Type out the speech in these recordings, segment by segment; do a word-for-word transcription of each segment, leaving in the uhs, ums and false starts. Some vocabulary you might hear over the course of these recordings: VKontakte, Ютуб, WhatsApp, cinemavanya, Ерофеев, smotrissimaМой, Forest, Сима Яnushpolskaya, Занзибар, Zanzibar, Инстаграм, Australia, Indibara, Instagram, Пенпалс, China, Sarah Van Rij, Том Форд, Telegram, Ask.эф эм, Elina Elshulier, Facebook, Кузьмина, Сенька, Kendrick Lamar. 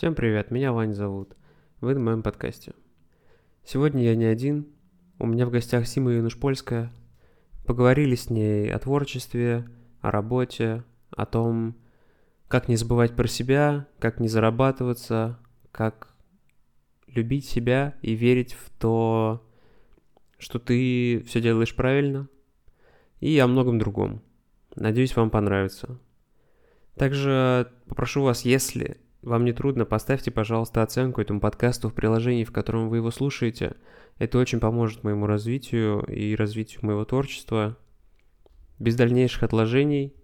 Всем привет, меня Вань зовут, вы на моем подкасте. Сегодня я не один, у меня в гостях Сима Яnushpolskaya. Поговорили с ней о творчестве, о работе, о том, как не забывать про себя, как не зарабатываться, как любить себя и верить в то, что ты все делаешь правильно, и о многом другом. Надеюсь, вам понравится. Также попрошу вас, если вам не трудно, поставьте, пожалуйста, оценку этому подкасту в приложении, в котором вы его слушаете. Это очень поможет моему развитию и развитию моего творчества. Без дальнейших отложений,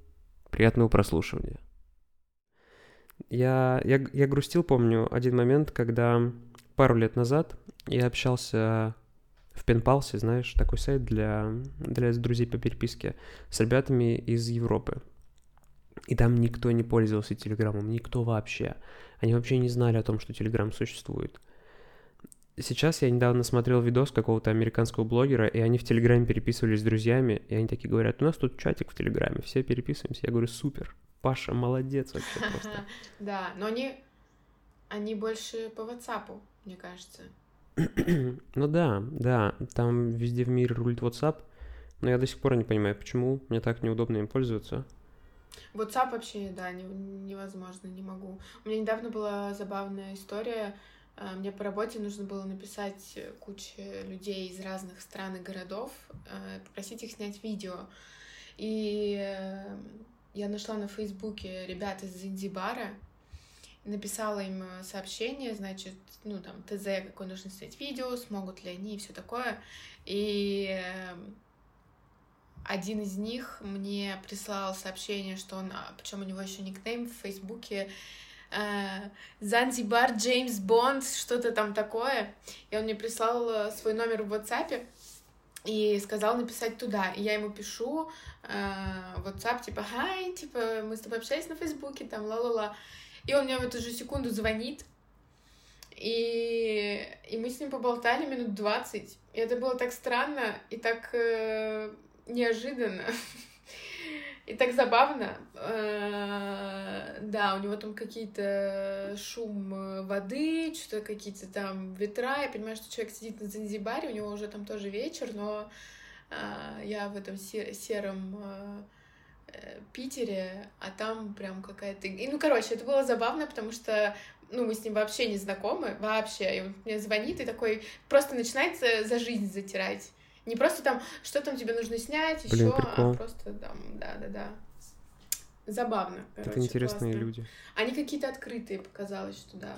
приятного прослушивания. Я, я, я грустил, помню, один момент, когда пару лет назад я общался в Пенпалсе, знаешь, такой сайт для, для друзей по переписке, с ребятами из Европы. И там никто не пользовался Телеграмом, никто вообще. Они вообще не знали о том, что Телеграм существует. Сейчас я недавно смотрел видос какого-то американского блогера, и они в Телеграме переписывались с друзьями, и они такие говорят: у нас тут чатик в Телеграме, все переписываемся. Я говорю: супер, Паша, молодец вообще просто. Да, но они больше по WhatsApp, мне кажется. Ну да, да, там везде в мире рулит WhatsApp, но я до сих пор не понимаю, почему мне так неудобно им пользоваться. WhatsApp вообще, да, не, невозможно, не могу. У меня недавно была забавная история. Мне по работе нужно было написать куче людей из разных стран и городов, попросить их снять видео. И я нашла на Фейсбуке ребят из Индибара, написала им сообщение, значит, ну там ТЗ, какое нужно снять видео, смогут ли они и все такое. И один из них мне прислал сообщение, что он, причем у него еще никнейм в Фейсбуке, Занзибар, Джеймс Бонд, что-то там такое. И он мне прислал свой номер в WhatsApp и сказал написать туда. И я ему пишу в WhatsApp, типа: «Хай, типа, мы с тобой общались на Фейсбуке, там, ла-ла-ла». И он мне в эту же секунду звонит. И, и мы с ним поболтали минут двадцать. И это было так странно и так э, неожиданно. И так забавно. Э, да, у него там какие-то шум воды, что-то какие-то там ветра. Я понимаю, что человек сидит на Занзибаре, у него уже там тоже вечер, но э, я в этом сер- сером... Э, Питере, а там прям какая-то... И, ну, короче, это было забавно, потому что, ну, мы с ним вообще не знакомы, вообще. И он мне звонит и такой просто начинает за жизнь затирать. Не просто там, что там тебе нужно снять, еще, а просто там, да-да-да. Забавно, короче. Это интересные классно. Люди. Они какие-то открытые, показалось, что да.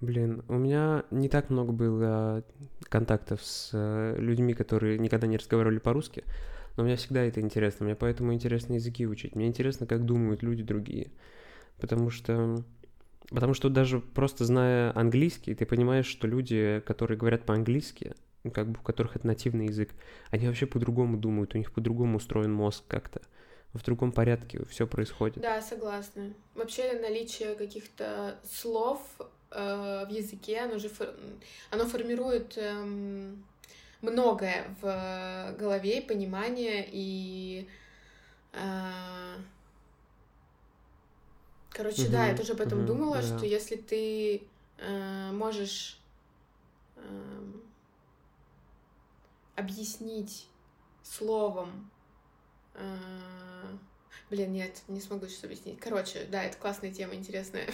Блин, у меня не так много было контактов с людьми, которые никогда не разговаривали по-русски. Но мне всегда это интересно, мне поэтому интересно языки учить. Мне интересно, как думают люди другие. Потому что, потому что даже просто зная английский, ты понимаешь, что люди, которые говорят по-английски, как бы у которых это нативный язык, они вообще по-другому думают, у них по-другому устроен мозг как-то. В другом порядке все происходит. Да, согласна. Вообще наличие каких-то слов э, в языке, оно же фор... оно формирует... Э, многое в голове, понимание и... Э, короче, угу, да, я тоже об этом угу, думала, да. Что если ты э, можешь э, объяснить словом... Э, блин, нет, не смогу сейчас объяснить. Короче, да, это классная тема, интересная.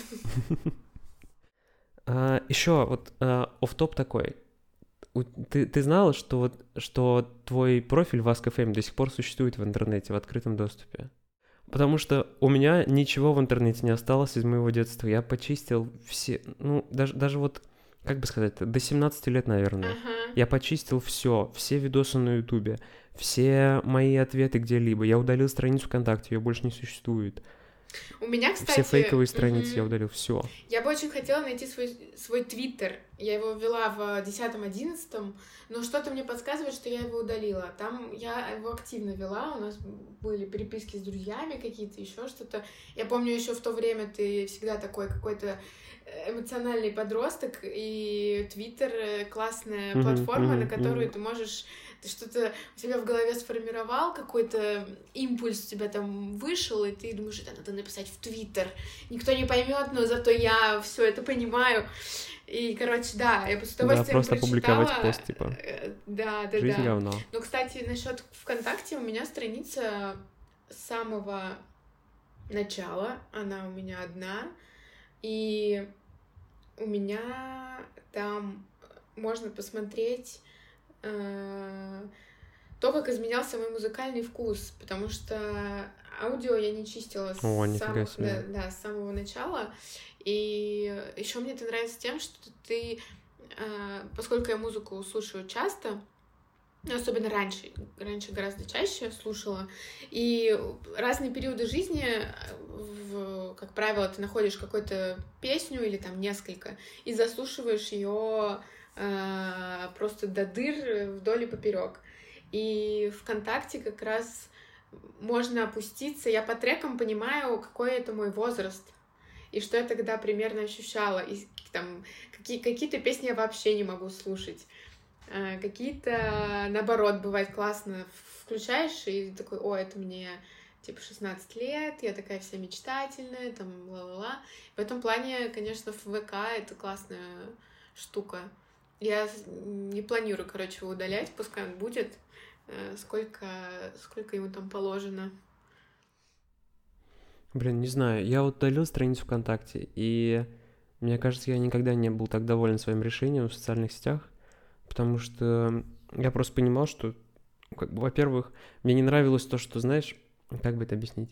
Еще вот офф-топ такой. Ты, ты знала, что, вот, что твой профиль в Ask.эф эм до сих пор существует в интернете, в открытом доступе? Потому что у меня ничего в интернете не осталось из моего детства. Я почистил все... Ну, даже, даже вот, как бы сказать, до семнадцати лет, наверное. Uh-huh. Я почистил все, все видосы на Ютубе, все мои ответы где-либо. Я удалил страницу ВКонтакте, ее больше не существует. У меня, кстати... Все фейковые страницы mm-hmm. я удалил, все. Я бы очень хотела найти свой, свой Twitter. Я его ввела в десятом-одиннадцатом, но что-то мне подсказывает, что я его удалила. Там я его активно вела, у нас были переписки с друзьями какие-то, еще что-то. Я помню, еще в то время ты всегда такой какой-то эмоциональный подросток, и Twitter — классная mm-hmm, платформа, mm-hmm, на которую mm-hmm. ты можешь... Ты что-то у себя в голове сформировал, какой-то импульс у тебя там вышел, и ты думаешь, это надо написать в Twitter. Никто не поймет, но зато я все это понимаю. И, короче, да, я с удовольствием да, просто прочитала. Публиковать пост, типа. Да, да, Жизнь да. Говно. Но, кстати, насчет ВКонтакте, у меня страница с самого начала, она у меня одна, и у меня там можно посмотреть то, как изменялся мой музыкальный вкус, потому что аудио я не чистила О, с, сам... да, да, с самого начала. И еще мне это нравится тем, что ты, поскольку я музыку слушаю часто, особенно раньше, раньше гораздо чаще слушала, и разные периоды жизни, в, как правило, ты находишь какую-то песню или там несколько, и заслушиваешь ее просто до дыр вдоль и поперек. И ВКонтакте как раз можно опуститься. Я по трекам понимаю, какой это мой возраст, и что я тогда примерно ощущала. И там какие, какие-то песни я вообще не могу слушать. Какие-то, наоборот, бывает классно. Включаешь и такой, о, это мне типа шестнадцать лет, я такая вся мечтательная, там, ла-ла-ла. В этом плане, конечно, ВК это классная штука. Я не планирую, короче, его удалять, пускай он будет, сколько, сколько ему там положено. Блин, не знаю, я удалил страницу ВКонтакте, и мне кажется, я никогда не был так доволен своим решением в социальных сетях, потому что я просто понимал, что, как бы, во-первых, мне не нравилось то, что, знаешь, как бы это объяснить?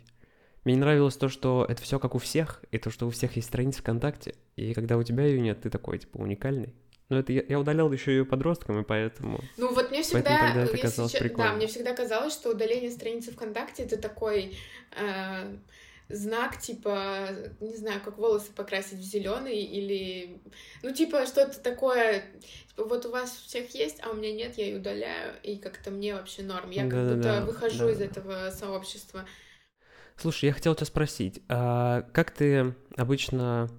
Мне не нравилось то, что это все как у всех, и то, что у всех есть страница ВКонтакте, и когда у тебя ее нет, ты такой, типа, уникальный. Но это я, я удалял еще ее подростком, и поэтому... Ну вот мне всегда... это казалось сейчас, да, мне всегда казалось, что удаление страницы ВКонтакте — это такой э, знак, типа, не знаю, как волосы покрасить в зеленый или... Ну типа что-то такое, типа, вот у вас всех есть, а у меня нет, я ее удаляю, и как-то мне вообще норм. Я да, как будто да, выхожу да, из да. этого сообщества. Слушай, я хотел тебя спросить, а как ты обычно...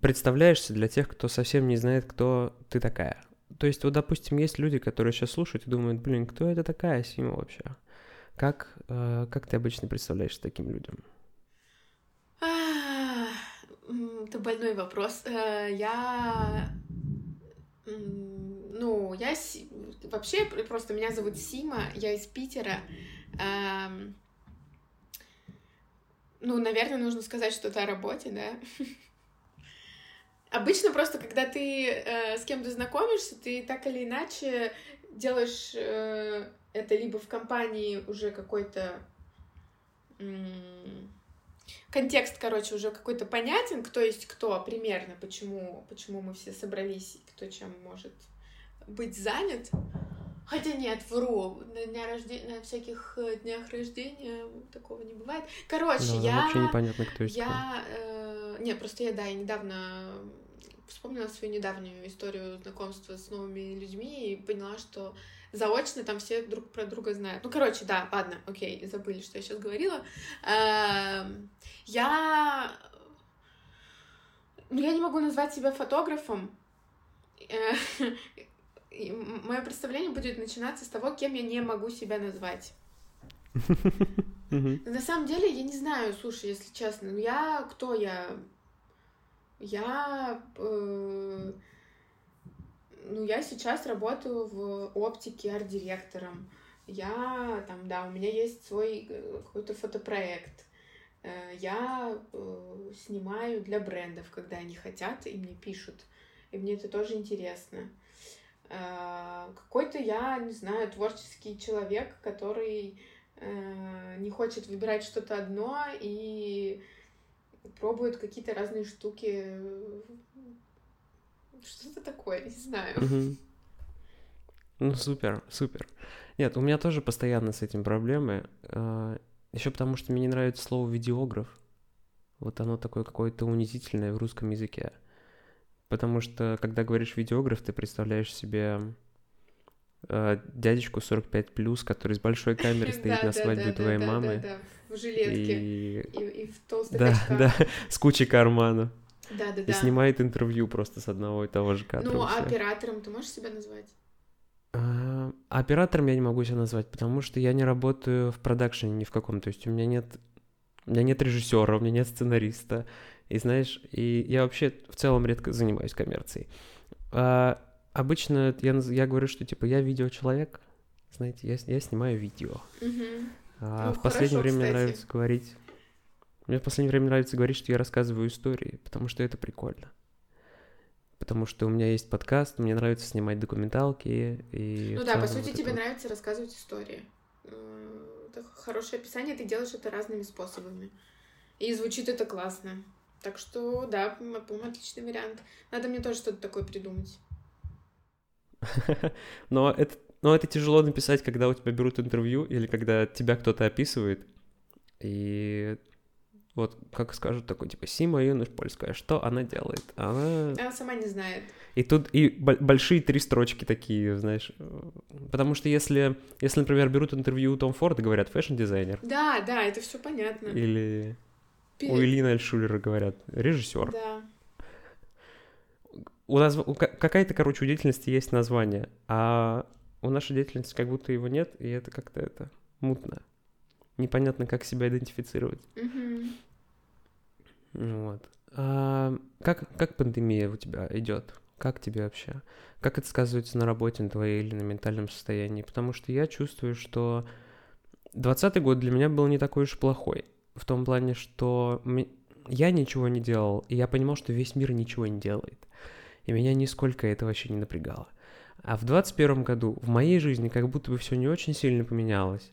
представляешься для тех, кто совсем не знает, кто ты такая. То есть, вот, допустим, есть люди, которые сейчас слушают и думают, блин, кто это такая, Сима, вообще? Как, э, как ты обычно представляешься таким людям? Это больной вопрос. Я... Ну, я... Вообще, просто меня зовут Сима, я из Питера. Ну, наверное, нужно сказать что-то о работе, да? Обычно просто, когда ты э, с кем-то знакомишься, ты так или иначе делаешь э, это либо в компании уже какой-то... М- контекст, короче, уже какой-то понятен, кто есть кто, примерно, почему, почему мы все собрались, и кто чем может быть занят. Хотя нет, вру, на, дня рожде... на всяких днях рождения такого не бывает. Короче, да, я... Вообще непонятно, кто есть я, кто. Э... Нет, просто я, да, я недавно вспомнила свою недавнюю историю знакомства с новыми людьми и поняла, что заочно там все друг про друга знают. Ну, короче, да, ладно, окей, забыли, что я сейчас говорила. Э... Я... Ну, я не могу назвать себя фотографом. И мое представление будет начинаться с того, кем я не могу себя назвать. На самом деле, я не знаю, слушай, если честно, я... Кто я? Я... Э, ну, я сейчас работаю в оптике арт-директором. Я там, да, у меня есть свой какой-то фотопроект. Я э, снимаю для брендов, когда они хотят, и мне пишут. И мне это тоже интересно. Какой-то, я не знаю, творческий человек, который э, не хочет выбирать что-то одно и пробует какие-то разные штуки. Что-то такое, не знаю. Угу. Ну, супер, супер. Нет, у меня тоже постоянно с этим проблемы. Еще потому, что мне не нравится слово «видеограф». Вот оно такое какое-то унизительное в русском языке. Потому что, когда говоришь видеограф, ты представляешь себе э, дядечку сорок пять плюс, который с большой камерой стоит на свадьбе твоей мамы. В жилетке и в толстой качках. Да, да, с кучей карманов. Да, да, да. И снимает интервью просто с одного и того же кадра. Ну, а оператором ты можешь себя назвать? А, оператором я не могу себя назвать, потому что я не работаю в продакшене ни в каком. То есть у меня нет, у меня нет режиссера, у меня нет сценариста. И знаешь, и я вообще в целом редко занимаюсь коммерцией. А, обычно я, я говорю, что типа я видеочеловек, знаете, я, я снимаю видео. Угу. А, ну, в последнее хорошо, время кстати. нравится говорить... Мне в последнее время нравится говорить, что я рассказываю истории, потому что это прикольно. Потому что у меня есть подкаст, мне нравится снимать документалки. И ну да, по сути, вот тебе это... нравится рассказывать истории. Это хорошее описание, ты делаешь это разными способами. И звучит это классно. Так что, да, по-моему, отличный вариант. Надо мне тоже что-то такое придумать. Но это тяжело написать, когда у тебя берут интервью или когда тебя кто-то описывает. И... Вот, как скажут, такой, типа, Сима Яnushpolskaya, что она делает? Она... Она сама не знает. И тут и большие три строчки такие, знаешь. Потому что если, если например, берут интервью у Тома Форда, говорят, фэшн-дизайнер. Да, да, это все понятно. Или Пили... у Элины Эльшулер говорят, режиссер. Да. У нас у... какая-то, короче, у деятельности есть название, а у нашей деятельности как будто его нет, и это как-то это мутно. Непонятно, как себя идентифицировать. Mm-hmm. Вот. А как, как пандемия у тебя идет? Как тебе вообще? Как это сказывается на работе, на твоей или на ментальном состоянии? Потому что я чувствую, что двадцатый год для меня был не такой уж плохой. В том плане, что я ничего не делал, и я понимал, что весь мир ничего не делает. И меня нисколько это вообще не напрягало. А в двадцать первом году в моей жизни как будто бы все не очень сильно поменялось.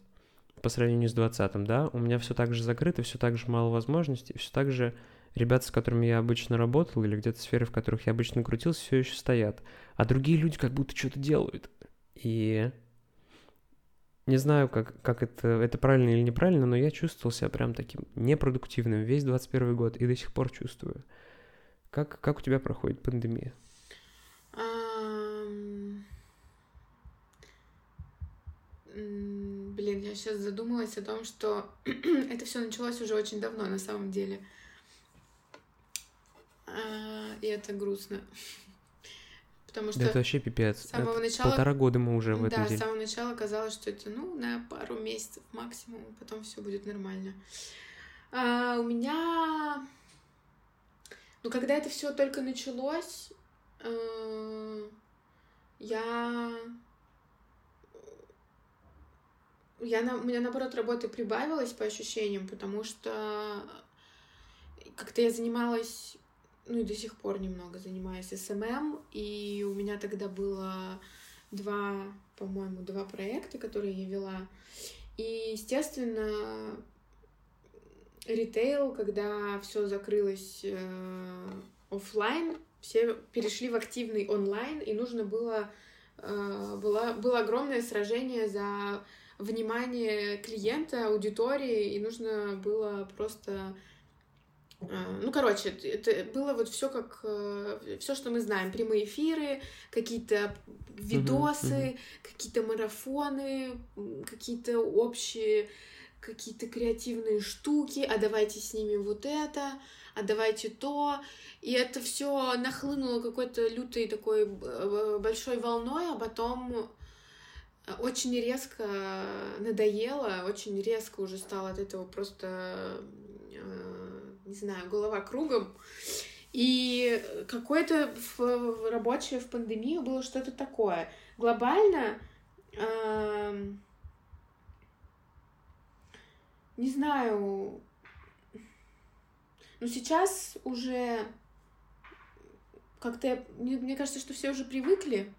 По сравнению с двадцатым, да, у меня все так же закрыто, все так же мало возможностей, все так же ребята, с которыми я обычно работал, или где-то сферы, в которых я обычно крутился, все еще стоят. А другие люди как будто что-то делают. И не знаю, как, как это, это правильно или неправильно, но я чувствовал себя прям таким непродуктивным весь двадцать первый год и до сих пор чувствую. Как, как у тебя проходит пандемия? Блин, я сейчас задумалась о том, что это все началось уже очень давно, на самом деле. А, и это грустно. Потому что... Да это вообще пипец. С самого это начала... Полтора года мы уже в этом деле. Да, с самого начала казалось, что это, ну, на пару месяцев максимум, потом все будет нормально. А, у меня... Ну, когда это все только началось, я... Я, у меня, наоборот, работы прибавилось по ощущениям, потому что как-то я занималась, ну и до сих пор немного занимаюсь эс эм эм, и у меня тогда было два, по-моему, два проекта, которые я вела. И, естественно, ритейл, когда все закрылось э, офлайн, все перешли в активный онлайн, и нужно было... Э, было, было огромное сражение за... внимание клиента, аудитории, и нужно было просто... Ну, короче, это было вот все как... Все, что мы знаем. Прямые эфиры, какие-то видосы, uh-huh, uh-huh. какие-то марафоны, какие-то общие, какие-то креативные штуки. А давайте снимем вот это, а давайте то. И это все нахлынуло какой-то лютой такой большой волной, а потом... Очень резко надоело, очень резко уже стало от этого просто, не знаю, голова кругом. И какое-то в рабочее в пандемию было что-то такое. Глобально, не знаю, но сейчас уже как-то, мне кажется, что все уже привыкли.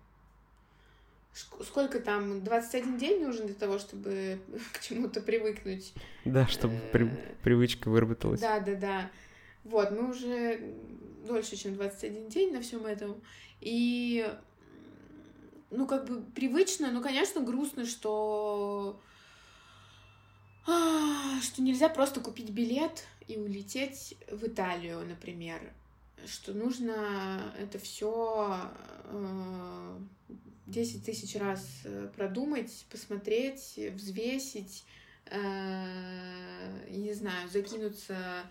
Сколько там, двадцать один день нужен для того, чтобы к чему-то привыкнуть? Да, чтобы при... привычка выработалась. Да, да, да. Вот, мы уже дольше, чем двадцать один день на всем этом. И, ну, как бы привычно, ну, конечно, грустно, что... что нельзя просто купить билет и улететь в Италию, например. что нужно это все десять тысяч раз продумать, посмотреть, взвесить, не знаю, закинуться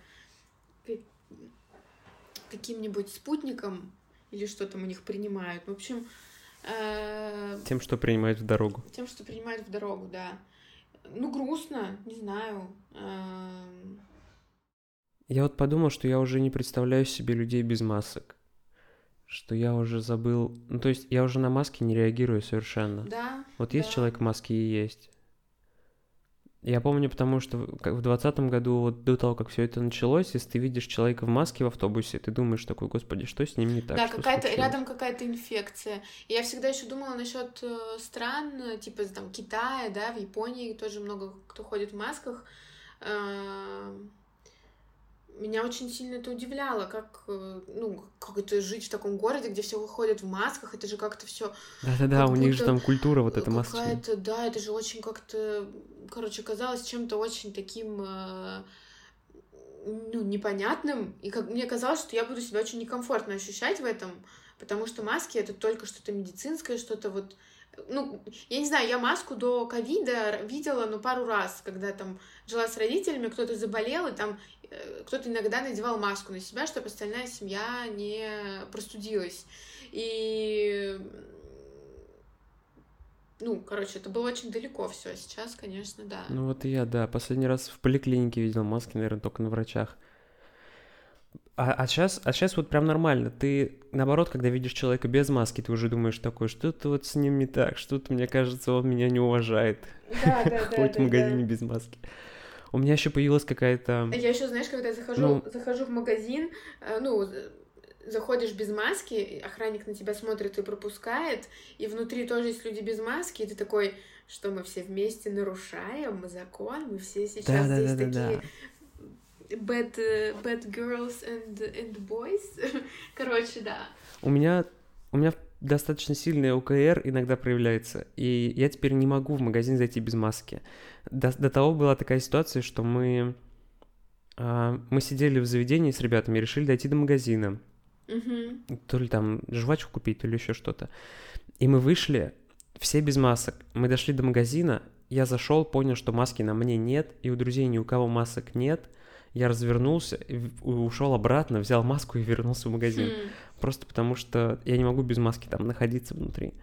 каким-нибудь спутником или что там у них принимают. В общем... Тем, что принимают в дорогу. Тем, что принимают в дорогу, да. Ну, грустно, не знаю. Я вот подумал, что я уже не представляю себе людей без масок. Что я уже забыл... Ну, то есть я уже на маски не реагирую совершенно. Да. Вот есть да. человек в маске и есть. Я помню, потому что в двадцатом году, вот до того, как все это началось, если ты видишь человека в маске в автобусе, ты думаешь такой, господи, что с ним не так? Да, какая-то, рядом какая-то инфекция. И я всегда еще думала насчет стран, типа там Китая, да, в Японии тоже много кто ходит в масках. Меня очень сильно это удивляло, как, ну, как это жить в таком городе, где все выходят в масках, это же как-то все. Да-да-да, у них же там культура вот эта масочная. Да, это же очень как-то, короче, казалось чем-то очень таким, ну, непонятным, и как мне казалось, что я буду себя очень некомфортно ощущать в этом, потому что маски — это только что-то медицинское, что-то вот, ну, я не знаю, я маску до ковида видела, ну, пару раз, когда там жила с родителями, кто-то заболел, и там кто-то иногда надевал маску на себя, чтобы остальная семья не простудилась. И, ну, короче, это было очень далеко все. Сейчас, конечно, да. Ну вот и я, да. Последний раз в поликлинике видел маски, наверное, только на врачах. А, а, сейчас, а сейчас вот прям нормально. Ты, наоборот, когда видишь человека без маски, ты уже думаешь такое, что-то вот с ним не так, что-то, мне кажется, он меня не уважает. Да, да, да. Ходит в магазине без маски. У меня еще появилась какая-то... Я еще, знаешь, когда я захожу, ну... захожу в магазин, ну, заходишь без маски, охранник на тебя смотрит и пропускает, и внутри тоже есть люди без маски, и ты такой, что мы все вместе нарушаем закон, мы все сейчас да, здесь да, да, такие да. Bad, bad girls and, and boys. Короче, да. У меня, у меня достаточно сильная ОКР иногда проявляется, и я теперь не могу в магазин зайти без маски. До, до того была такая ситуация, что мы, э, мы сидели в заведении с ребятами и решили дойти до магазина. Mm-hmm. То ли там жвачку купить, то ли еще что-то. И мы вышли, все без масок. Мы дошли до магазина, я зашел, понял, что маски на мне нет, и у друзей ни у кого масок нет. Я развернулся, ушел обратно, взял маску и вернулся в магазин. Mm. Просто потому что я не могу без маски там находиться внутри.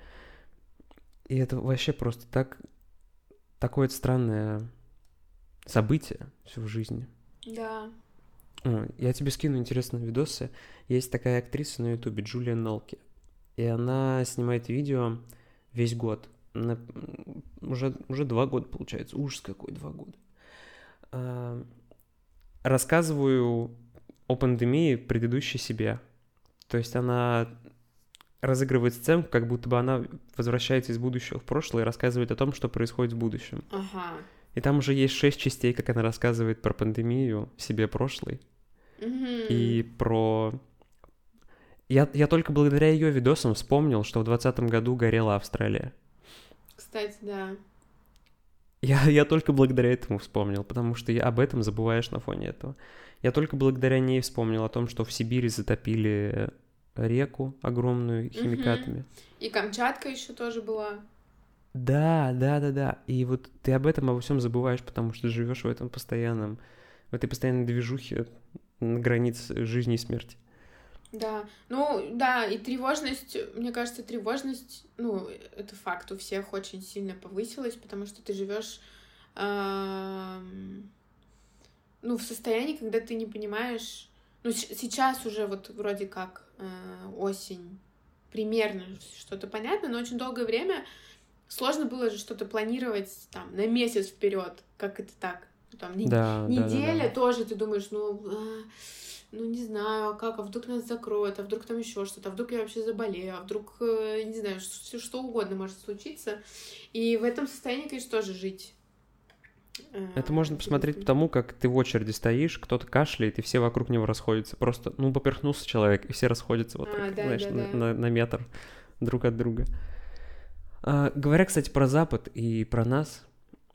И это вообще просто так... Такое странное событие все в жизни. Да. Я тебе скину интересные видосы. Есть такая актриса на Ютубе, Джулия Нолки. И она снимает видео весь год. Она уже, уже два года, получается. Ужас какой, два года. Рассказываю о пандемии предыдущей себе. То есть она... разыгрывает сценку, как будто бы она возвращается из будущего в прошлое и рассказывает о том, что происходит в будущем. Ага. И там уже есть шесть частей, как она рассказывает про пандемию себе прошлой. Mm-hmm. И про... Я, я только благодаря ее видосам вспомнил, что в двадцатом году горела Австралия. Кстати, да. Я, я только благодаря этому вспомнил, потому что я об этом забываешь на фоне этого. Я только благодаря ней вспомнил о том, что в Сибири затопили... реку огромную химикатами. Угу. И Камчатка еще тоже была. Да, да, да, да. И вот ты об этом, обо всем забываешь, потому что живешь в этом постоянном, в этой постоянной движухе на границе жизни и смерти. Да, ну, да, и тревожность, мне кажется, тревожность, ну, это факт, у всех очень сильно повысилась, потому что ты живешь, э, ну, в состоянии, когда ты не понимаешь... Ну, сейчас уже вот вроде как э, осень, примерно что-то понятно, но очень долгое время сложно было же что-то планировать там на месяц вперед, как это так, там не, да, неделя да, да, да. Тоже ты думаешь, ну, э, ну не знаю, а как, а вдруг нас закроют, а вдруг там еще что-то, а вдруг я вообще заболею, а вдруг, э, не знаю, все что угодно может случиться, и в этом состоянии, конечно, тоже жить. Это можно посмотреть по тому, как ты в очереди стоишь, кто-то кашляет, и все вокруг него расходятся. Просто, ну, поперхнулся человек, и все расходятся вот а, так, да, знаешь, да, да. На, на метр друг от друга. А, говоря, кстати, про Запад и про нас,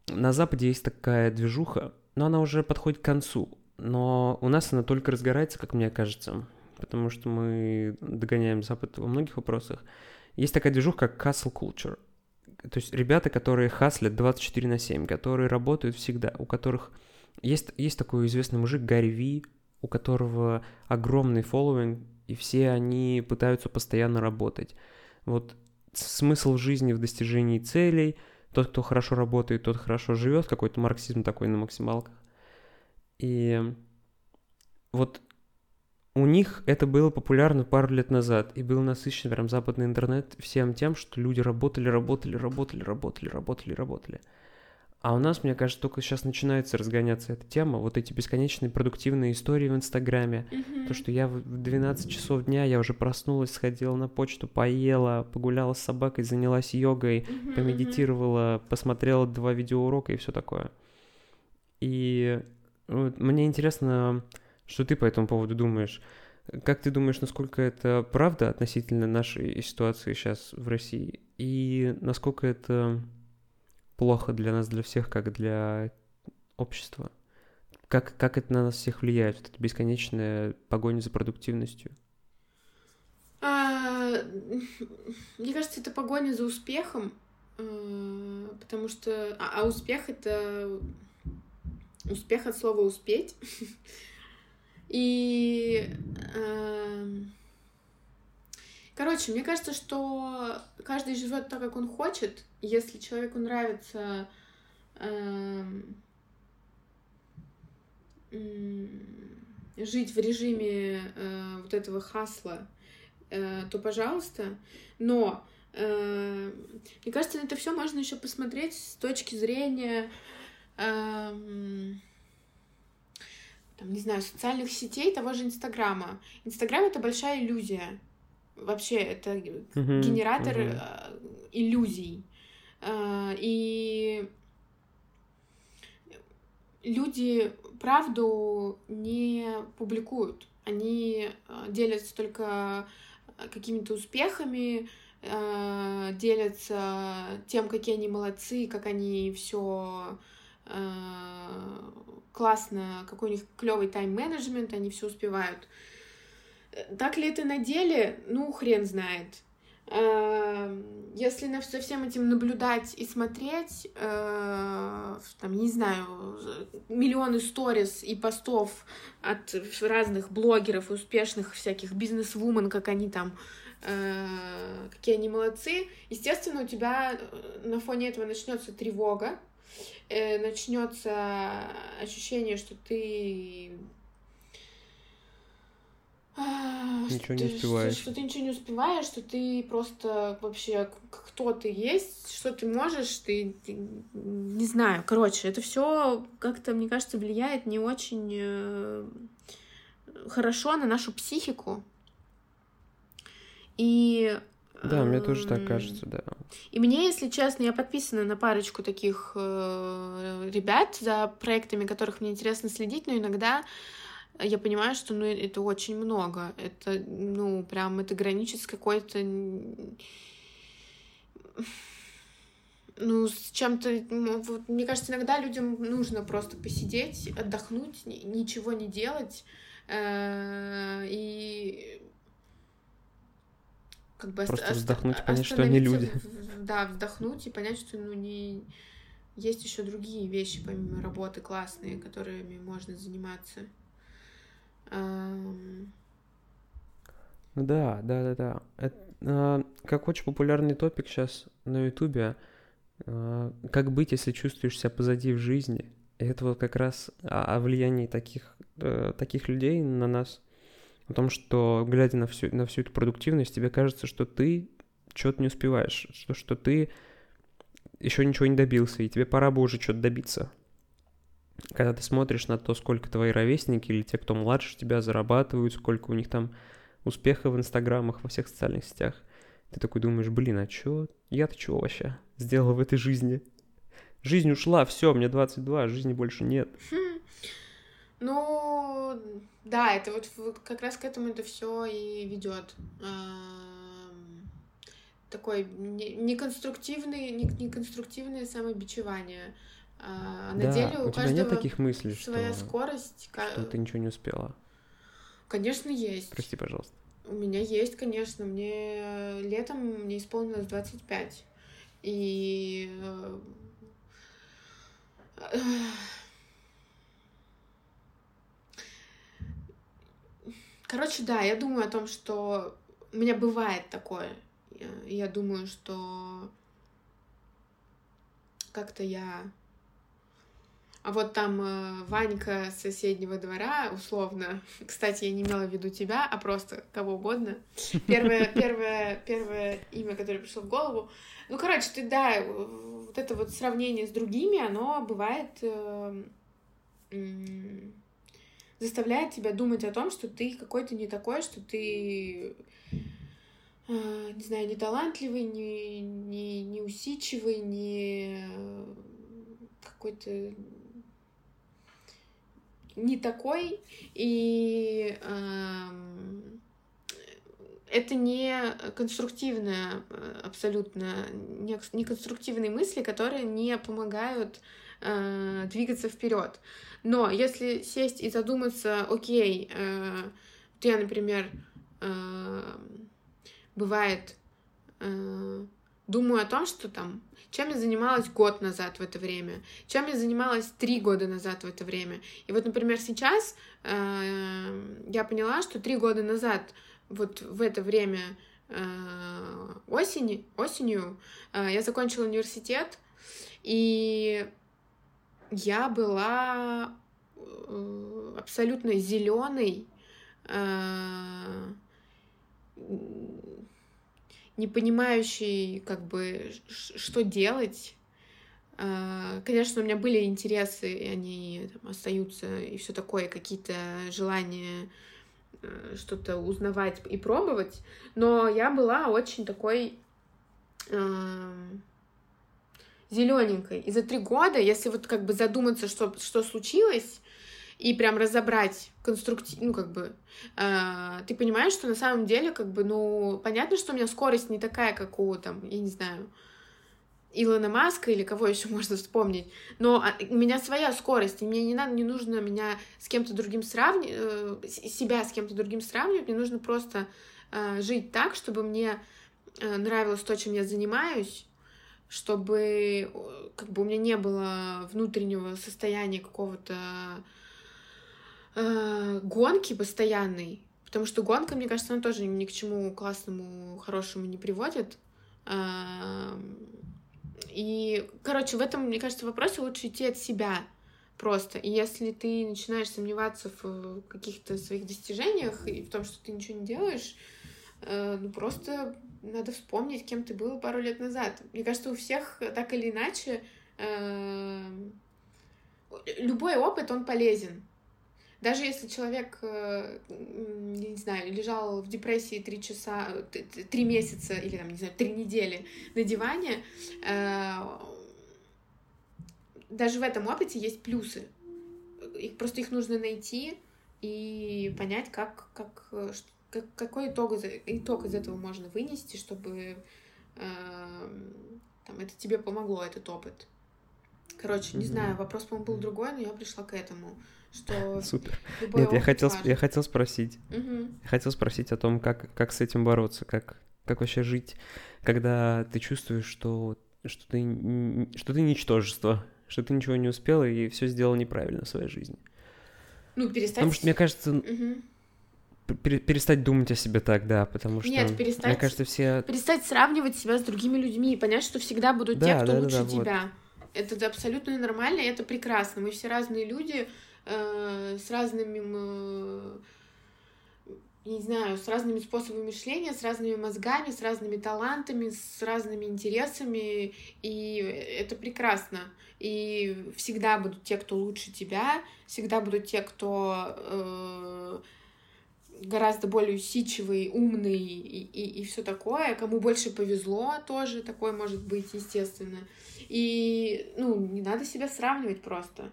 на Западе есть такая движуха, но она уже подходит к концу. Но у нас она только разгорается, как мне кажется. потому что мы догоняем Запад во многих вопросах. Есть такая движуха, как hustle culture. То есть ребята, которые хаслят двадцать четыре на семь, которые работают всегда, у которых... Есть, есть такой известный мужик Гарри Ви, у которого огромный фолловинг, и все они пытаются постоянно работать. Вот смысл жизни в достижении целей, тот, кто хорошо работает, тот хорошо живет, какой-то марксизм такой на максималках. И вот у них это было популярно пару лет назад, и был насыщен прям западный интернет всем тем, что люди работали, работали, работали, работали, работали, работали. А у нас, мне кажется, только сейчас начинается разгоняться эта тема, вот эти бесконечные продуктивные истории в Инстаграме, mm-hmm. то, что я в двенадцать часов дня, я уже проснулась, сходила на почту, поела, погуляла с собакой, занялась йогой, mm-hmm. помедитировала, посмотрела два видеоурока и все такое. И вот, мне интересно, что ты по этому поводу думаешь. Как ты думаешь, насколько это правда относительно нашей ситуации сейчас в России, и насколько это... плохо для нас, для всех, как для общества. Как, как это на нас всех влияет, вот эта бесконечная погоня за продуктивностью? А, мне кажется, это погоня за успехом, потому что... А, а успех — это... Успех от слова «успеть». И... Короче, мне кажется, что каждый живет так, как он хочет. Если человеку нравится э, э, жить в режиме э, вот этого хасла, э, то пожалуйста. Но э, мне кажется, на это все можно еще посмотреть с точки зрения э, там, не знаю, социальных сетей, того же Инстаграма. Инстаграм — это большая иллюзия. Вообще, это uh-huh, генератор uh-huh. иллюзий. И люди правду не публикуют. Они делятся только какими-то успехами, делятся тем, какие они молодцы, как они все классно, какой у них клевый тайм-менеджмент, они все успевают. Так ли это на деле? Ну, хрен знает. Если за всем этим наблюдать и смотреть, там, не знаю, миллионы сториз и постов от разных блогеров, успешных всяких бизнес-вумен, как они там, какие они молодцы, естественно, у тебя на фоне этого начнется тревога, начнется ощущение, что ты... Ничего не успеваешь. Что, что ты ничего не успеваешь, что ты просто вообще кто ты есть, что ты можешь, ты, ты не знаю. Короче, это все как-то, мне кажется, влияет не очень э, хорошо на нашу психику. И да, э, мне тоже так кажется, да. И мне, если честно, я подписана на парочку таких э, ребят, за проектами которых мне интересно следить, но иногда я понимаю, что ну, это очень много. Это, ну, прям это граничит с какой-то... Ну, с чем-то... Ну, вот, мне кажется, иногда людям нужно просто посидеть, отдохнуть, ничего не делать. И... Как бы просто ост... вздохнуть и понять, что они люди. Да, вздохнуть и понять, что ну, не... есть еще другие вещи, помимо работы, классные, которыми можно заниматься. Um... Да, да, да, да. Это, э, как очень популярный топик сейчас на Ютубе, э, как быть, если чувствуешь себя позади в жизни. И это вот как раз о, о влиянии таких, э, таких людей на нас, о том, что, глядя на всю, на всю эту продуктивность, тебе кажется, что ты чего-то не успеваешь, что, что ты еще ничего не добился, и тебе пора бы уже что-то добиться. Когда ты смотришь на то, сколько твои ровесники или те, кто младше тебя, зарабатывают, сколько у них там успехов в инстаграмах, во всех социальных сетях, ты такой думаешь, блин, а чё, я-то чего вообще сделал в этой жизни? Жизнь ушла, все, мне двадцать два, жизни больше нет. Хм. Ну, да, это вот, вот как раз к этому это все и ведет. Такое неконструктивное, неконструктивное самобичевание. А, на да, деле у, у тебя каждого нет таких мыслей, своя что, скорость. Что ты ничего не успела. Конечно, есть. Прости, пожалуйста. У меня есть, конечно. Мне летом мне исполнилось двадцать пять. И... Короче, да, я думаю о том, что... У меня бывает такое. Я думаю, что... Как-то я... А вот там Ванька с соседнего двора, условно, кстати, я не имела в виду тебя, а просто кого угодно. Первое, первое, первое имя, которое пришло в голову. Ну, короче, ты, да, вот это вот сравнение с другими, оно бывает, э, э, заставляет тебя думать о том, что ты какой-то не такой, что ты, э, не знаю, не талантливый, не, не, не усидчивый, не какой-то... не такой, и э, это не конструктивная, абсолютно не, не конструктивные мысли, которые не помогают э, двигаться вперед. Но если сесть и задуматься, окей, э, вот я, например, э, бывает, э, думаю о том, что там, чем я занималась год назад в это время, чем я занималась три года назад в это время. И вот, например, сейчас э, я поняла, что три года назад, вот в это время э, осени, осенью, э, я закончила университет, и я была э, абсолютно зеленой, э, не понимающий, как бы, что делать. Конечно, у меня были интересы, и они там остаются, и все такое, какие-то желания что-то узнавать и пробовать, но я была очень такой зелененькой. И за три года, если вот как бы задуматься, что, что случилось, и прям разобрать конструктивно, ну, как бы, э, ты понимаешь, что на самом деле, как бы, ну, понятно, что у меня скорость не такая, как у, там, я не знаю, Илона Маска или кого еще можно вспомнить, но у меня своя скорость, и мне не надо, не нужно меня с кем-то другим сравнивать, э, себя с кем-то другим сравнивать, мне нужно просто э, жить так, чтобы мне э, нравилось то, чем я занимаюсь, чтобы, как бы, у меня не было внутреннего состояния какого-то гонки постоянной, потому что гонка, мне кажется, она тоже ни к чему классному, хорошему не приводит. И, короче, в этом, мне кажется, вопросе лучше идти от себя просто. И если ты начинаешь сомневаться в каких-то своих достижениях и в том, что ты ничего не делаешь, ну, просто надо вспомнить, кем ты был пару лет назад. Мне кажется, у всех так или иначе любой опыт, он полезен. Даже если человек, не знаю, лежал в депрессии три часа, три месяца или, там, не знаю, три недели на диване, даже в этом опыте есть плюсы. Их, просто их нужно найти и понять, как, как, как, какой итог, итог из этого можно вынести, чтобы там, это тебе помогло, этот опыт. Короче, не знаю, вопрос, по-моему, был другой, но я пришла к этому. Что супер. Нет, я хотел, я хотел спросить. Угу. Я хотел спросить о том, как, как с этим бороться, как, как вообще жить, когда ты чувствуешь, что, что, ты, что ты ничтожество, что ты ничего не успела и все сделала неправильно в своей жизни. Ну, перестать... Потому что, мне кажется, угу. пер, перестать думать о себе так, да, потому что... Нет, перестать... Мне кажется, все... Перестать сравнивать себя с другими людьми и понять, что всегда будут да, те, кто да, лучше да, да, тебя. Вот. Это абсолютно нормально, и это прекрасно. Мы все разные люди, э, с разными, э, не знаю, с разными способами мышления, с разными мозгами, с разными талантами, с разными интересами, и это прекрасно. И всегда будут те, кто лучше тебя, всегда будут те, кто э, гораздо более усидчивый, умный и, и, и все такое. Кому больше повезло тоже, такое может быть, естественно. И, ну, не надо себя сравнивать просто.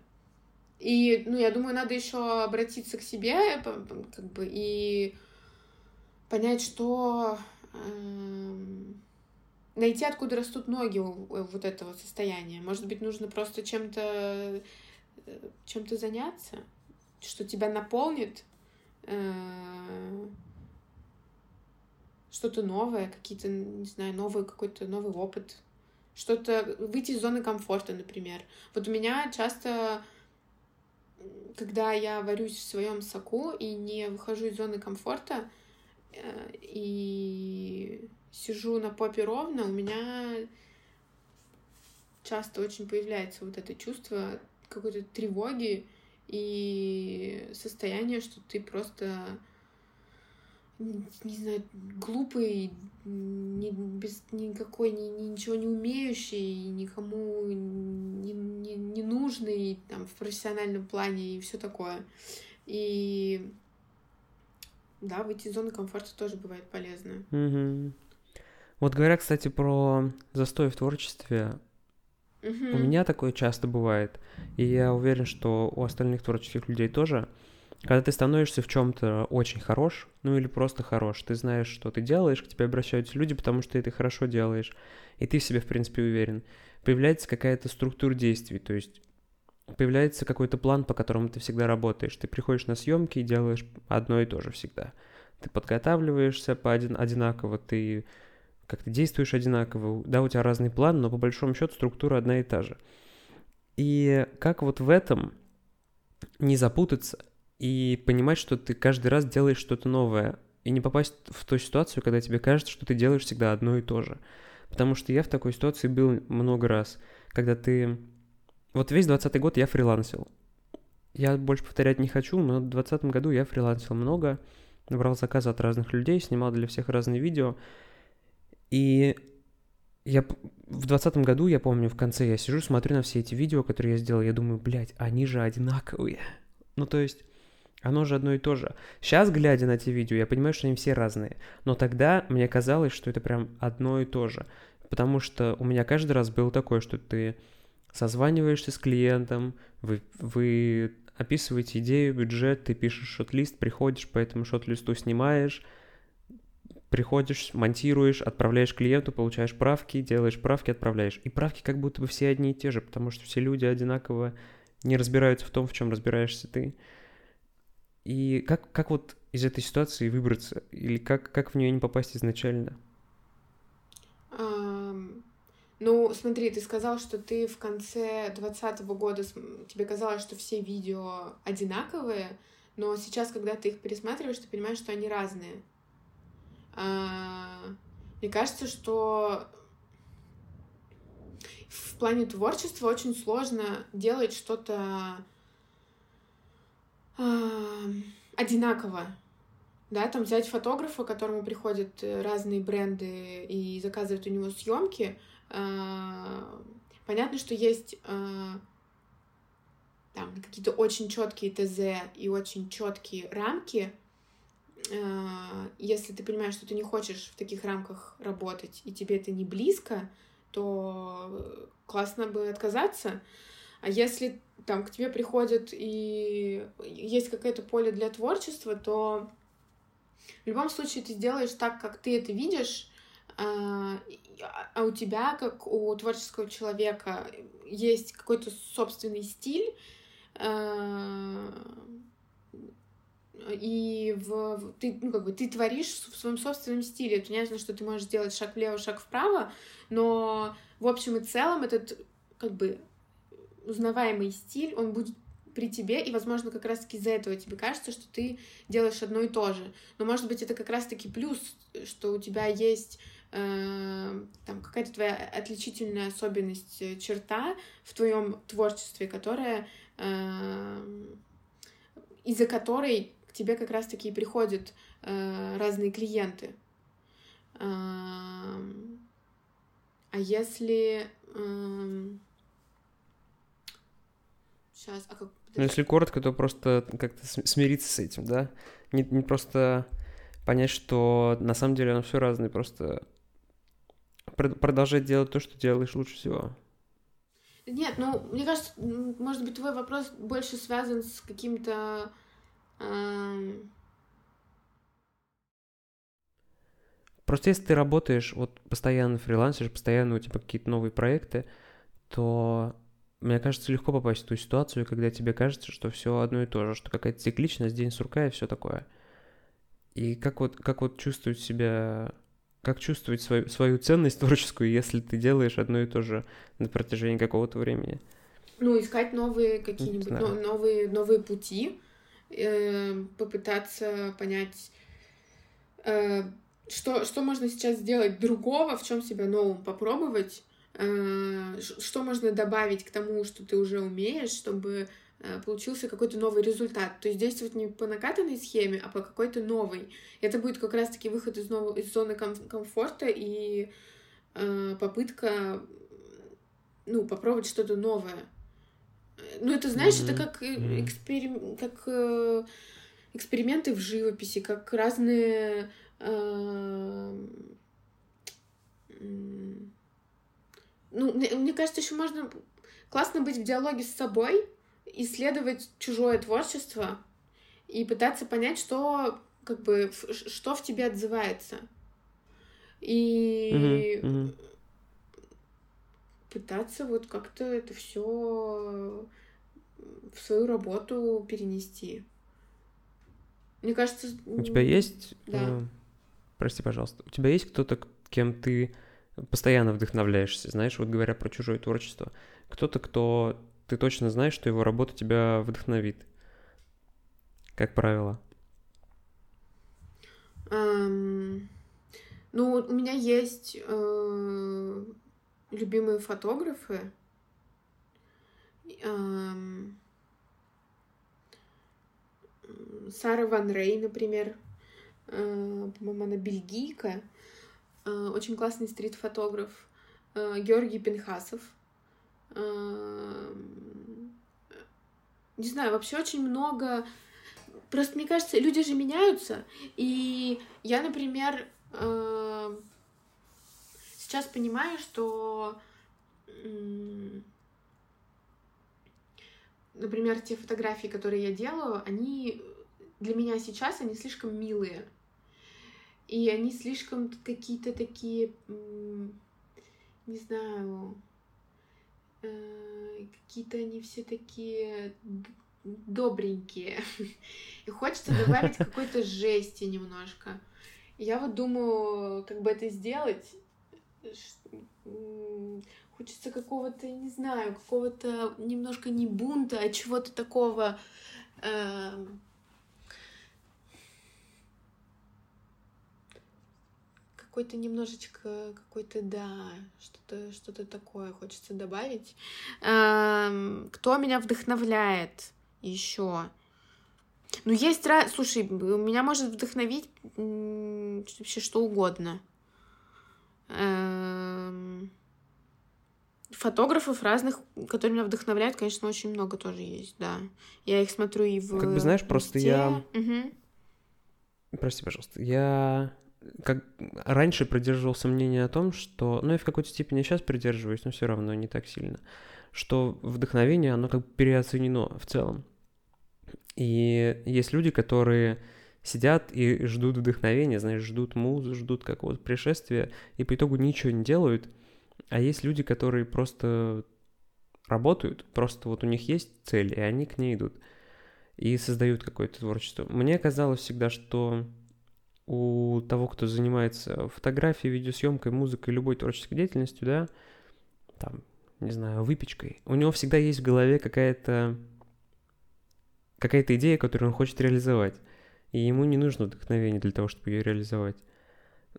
И, ну, я думаю, надо еще обратиться к себе, как бы, и понять, что... Э, найти, откуда растут ноги у, у вот этого состояния. Может быть, нужно просто чем-то чем-то заняться, что тебя наполнит, э, что-то новое, какие-то, не знаю, новый какой-то новый опыт, что-то выйти из зоны комфорта, например. Вот у меня часто, когда я варюсь в своем соку и не выхожу из зоны комфорта э, и сижу на попе ровно, у меня часто очень появляется вот это чувство какой-то тревоги и состояние, что ты просто, не знаю, глупый, не, без, никакой, не, ничего не умеющий, никому не, не, не нужный там, в профессиональном плане и все такое. И да, выйти из зоны комфорта тоже бывает полезно. Mm-hmm. Вот говоря, кстати, про застой в творчестве, mm-hmm. у меня такое часто бывает, и я уверен, что у остальных творческих людей тоже. Когда ты становишься в чем-то очень хорош, ну или просто хорош, ты знаешь, что ты делаешь, к тебе обращаются люди, потому что ты это хорошо делаешь, и ты в себе, в принципе, уверен. Появляется какая-то структура действий, то есть появляется какой-то план, по которому ты всегда работаешь. Ты приходишь на съемки и делаешь одно и то же всегда. Ты подготавливаешься по один, одинаково, ты как-то действуешь одинаково. Да, у тебя разный план, но по большому счету структура одна и та же. И как вот в этом не запутаться и понимать, что ты каждый раз делаешь что-то новое, и не попасть в ту ситуацию, когда тебе кажется, что ты делаешь всегда одно и то же. Потому что я в такой ситуации был много раз, когда ты... Вот весь двадцатый год я фрилансил. Я больше повторять не хочу, но в двадцатом году я фрилансил много, брал заказы от разных людей, снимал для всех разные видео. И я... в двадцатом году, я помню, в конце я сижу, смотрю на все эти видео, которые я сделал, я думаю, блядь, они же одинаковые. Ну, то есть... Оно же одно и то же. Сейчас, глядя на эти видео, я понимаю, что они все разные. Но тогда мне казалось, что это прям одно и то же. Потому что у меня каждый раз было такое, что ты созваниваешься с клиентом, вы, вы описываете идею, бюджет, ты пишешь шот-лист, приходишь по этому шот-листу, снимаешь, приходишь, монтируешь, отправляешь клиенту, получаешь правки, делаешь правки, отправляешь. И правки как будто бы все одни и те же, потому что все люди одинаково не разбираются в том, в чем разбираешься ты. И как, как вот из этой ситуации выбраться? Или как, как в нее не попасть изначально? Um, ну, смотри, ты сказал, что ты в конце двадцатого года, тебе казалось, что все видео одинаковые, но сейчас, когда ты их пересматриваешь, ты понимаешь, что они разные. Uh, мне кажется, что в плане творчества очень сложно делать что-то одинаково, да, там взять фотографа, к которому приходят разные бренды и заказывают у него съемки, понятно, что есть там какие-то очень четкие ТЗ и очень четкие рамки, если ты понимаешь, что ты не хочешь в таких рамках работать и тебе это не близко, то классно бы отказаться. А если там к тебе приходят и есть какое-то поле для творчества, то в любом случае ты делаешь так, как ты это видишь, а у тебя, как у творческого человека, есть какой-то собственный стиль, и в, ты, ну, как бы, ты творишь в своем собственном стиле. Понятно, что ты можешь делать шаг влево, шаг вправо, но в общем и целом этот, как бы, узнаваемый стиль, он будет при тебе, и, возможно, как раз-таки из-за этого тебе кажется, что ты делаешь одно и то же. Но, может быть, это как раз-таки плюс, что у тебя есть э, там какая-то твоя отличительная особенность, черта в твоем творчестве, которая, э, из-за которой к тебе как раз-таки и приходят э, разные клиенты. Э, а если... Э, Сейчас, а как... Ну, если коротко, то просто как-то смириться с этим, да? Не, не просто понять, что на самом деле оно все разное, просто продолжать делать то, что делаешь лучше всего. Нет, ну, мне кажется, может быть, твой вопрос больше связан с каким-то... Эм... Просто если ты работаешь, вот постоянно фрилансишь, постоянно у тебя какие-то новые проекты, то... Мне кажется, легко попасть в ту ситуацию, когда тебе кажется, что все одно и то же, что какая-то цикличность, день сурка и все такое. И как вот, как вот чувствовать себя, как чувствовать свою, свою ценность творческую, если ты делаешь одно и то же на протяжении какого-то времени? Ну, искать новые какие-нибудь, но, новые, новые пути, э, попытаться понять, э, что, что можно сейчас сделать другого, в чем себя новым попробовать, э, что можно добавить к тому, что ты уже умеешь, чтобы э, получился какой-то новый результат. То есть действовать не по накатанной схеме, а по какой-то новой. Это будет как раз-таки выход из, нового, из зоны комф- комфорта и э, попытка, ну, попробовать что-то новое. Ну, это, знаешь, mm-hmm. это как, эксперим... как э, эксперименты в живописи, как разные... Э, э, ну, мне, мне кажется, еще можно... Классно быть в диалоге с собой, исследовать чужое творчество и пытаться понять, что, как бы, в, что в тебе отзывается. И... Mm-hmm. Mm-hmm. Пытаться вот как-то это все в свою работу перенести. Мне кажется... У тебя есть... Да. Прости, пожалуйста. У тебя есть кто-то, кем ты постоянно вдохновляешься, знаешь, вот говоря про чужое творчество? Кто-то, кто... Ты точно знаешь, что его работа тебя вдохновит? Как правило. Um, ну, у меня есть... Uh... любимые фотографы. Сара Ван Рей, например. По-моему, она бельгийка. Очень классный стрит-фотограф. Георгий Пенхасов. Не знаю, вообще очень много... Просто, мне кажется, люди же меняются. И я, например... Сейчас понимаю, что, например, те фотографии, которые я делаю, они для меня сейчас, они слишком милые. И они слишком какие-то такие, не знаю, какие-то они все такие добренькие. И хочется добавить какой-то жести немножко. Я вот думаю, как бы это сделать... Хочется какого-то, не знаю, какого-то немножко не бунта, а чего-то такого, э, какой-то немножечко, какой-то, да, что-то, что-то такое хочется добавить. Э, кто меня вдохновляет еще? Ну, есть раз... Слушай, меня может вдохновить вообще что угодно. Фотографов разных, которые меня вдохновляют, конечно, очень много тоже есть, да. Я их смотрю и в... Как бы, знаешь, просто я... Угу. Прости, пожалуйста. Я как раньше придерживался мнения о том, что... Ну, я в какой-то степени сейчас придерживаюсь, но все равно не так сильно. Что вдохновение, оно как бы переоценено в целом. И есть люди, которые... сидят и ждут вдохновения, знаешь, ждут музы, ждут какого-то пришествия, и по итогу ничего не делают. А есть люди, которые просто работают, просто вот у них есть цель, и они к ней идут, и создают какое-то творчество. Мне казалось всегда, что у того, кто занимается фотографией, видеосъемкой, музыкой, любой творческой деятельностью, да, там, не знаю, выпечкой, у него всегда есть в голове какая-то, какая-то идея, которую он хочет реализовать. И ему не нужно вдохновение для того, чтобы ее реализовать.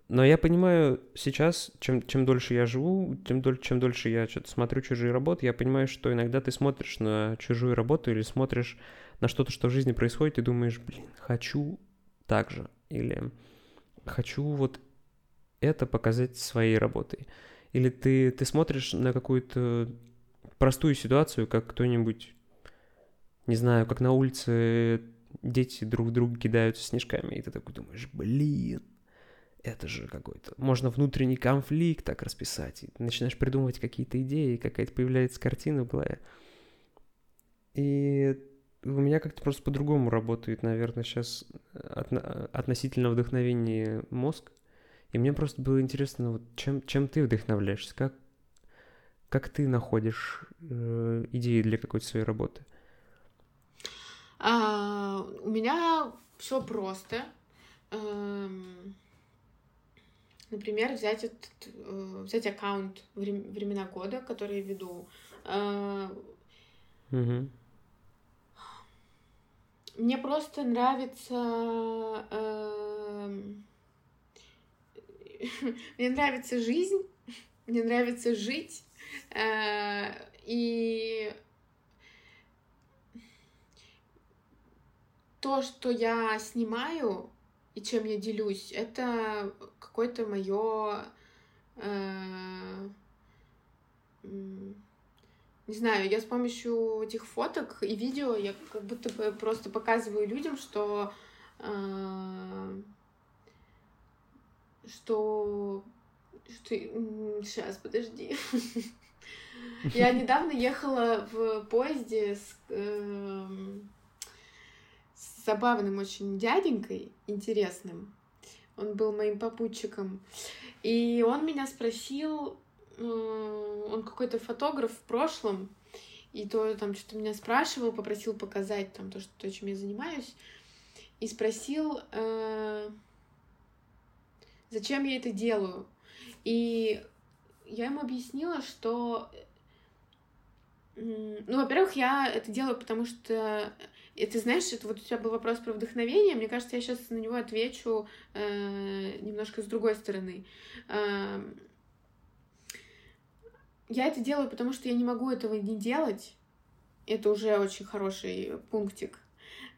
Но я понимаю сейчас, чем, чем дольше я живу, тем дольше, чем дольше я что-то смотрю чужие работы, я понимаю, что иногда ты смотришь на чужую работу или смотришь на что-то, что в жизни происходит, и думаешь, блин, хочу так же. Или хочу вот это показать своей работой. Или ты, ты смотришь на какую-то простую ситуацию, как кто-нибудь, не знаю, как на улице... дети друг друга кидаются снежками, и ты такой думаешь, блин, это же какой-то... Можно внутренний конфликт так расписать, и ты начинаешь придумывать какие-то идеи, какая-то появляется картина в голове. И у меня как-то просто по-другому работает, наверное, сейчас отно- относительно вдохновения мозг, и мне просто было интересно, вот чем, чем ты вдохновляешься, как, как ты находишь э, идеи для какой-то своей работы. А, у меня все просто. Например, взять, этот, взять аккаунт «Времена года», который я веду. Угу. Мне просто нравится... Мне нравится жизнь, мне нравится жить. И то, что я снимаю... и чем я делюсь, это какое-то мое, э, не знаю, я с помощью этих фоток и видео я как будто бы просто показываю людям, что, э, что, что, сейчас, подожди, я недавно ехала в поезде с... с забавным очень дяденькой, интересным. Он был моим попутчиком. И он меня спросил, он какой-то фотограф в прошлом, и то там что-то меня спрашивал, попросил показать там то, что, то чем я занимаюсь, и спросил, э, зачем я это делаю. И я ему объяснила, что... Ну, во-первых, я это делаю, потому что... И ты знаешь, это вот у тебя был вопрос про вдохновение. Мне кажется, я сейчас на него отвечу э, немножко с другой стороны. Э, я это делаю, потому что я не могу этого не делать. Это уже очень хороший пунктик.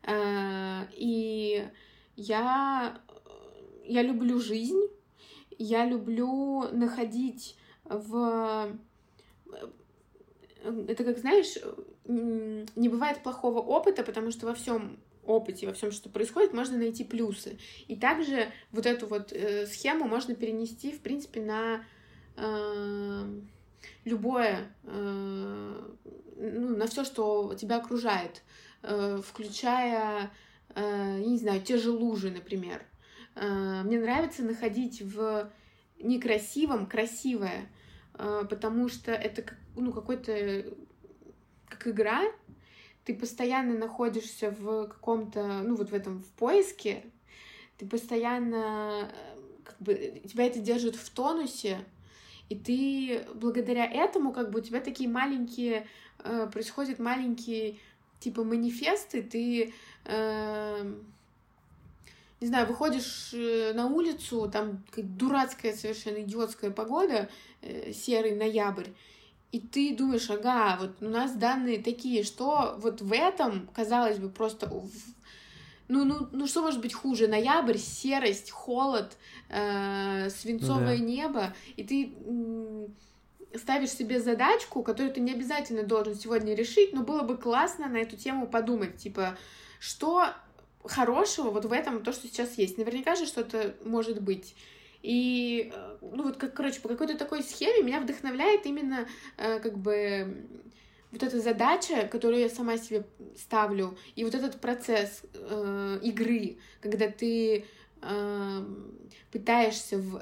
Э, и я, я люблю жизнь. Я люблю находить в... Это как, знаешь, не бывает плохого опыта, потому что во всем опыте, во всем, что происходит, можно найти плюсы. И также вот эту вот схему можно перенести, в принципе, на э, любое, э, ну, на все, что тебя окружает, э, включая, э, я не знаю, те же лужи, например. Э, мне нравится находить в некрасивом красивое, э, потому что это как ну, какой-то, как игра, ты постоянно находишься в каком-то, ну, вот в этом, в поиске, ты постоянно, как бы, тебя это держит в тонусе, и ты, благодаря этому, как бы, у тебя такие маленькие, э, происходят маленькие, типа, манифесты, ты, э, не знаю, выходишь на улицу, там, дурацкая совершенно идиотская погода, э, серый ноябрь, и ты думаешь, ага, вот у нас данные такие, что вот в этом, казалось бы, просто... Ну, ну, ну что может быть хуже? Ноябрь, серость, холод, э, свинцовое ну, да. небо. И ты э, ставишь себе задачку, которую ты не обязательно должен сегодня решить, но было бы классно на эту тему подумать. Типа, что хорошего вот в этом, то, что сейчас есть? Наверняка же что-то может быть. И, ну, вот, как, короче, по какой-то такой схеме меня вдохновляет именно, э, как бы, вот эта задача, которую я сама себе ставлю, и вот этот процесс э, игры, когда ты э, пытаешься в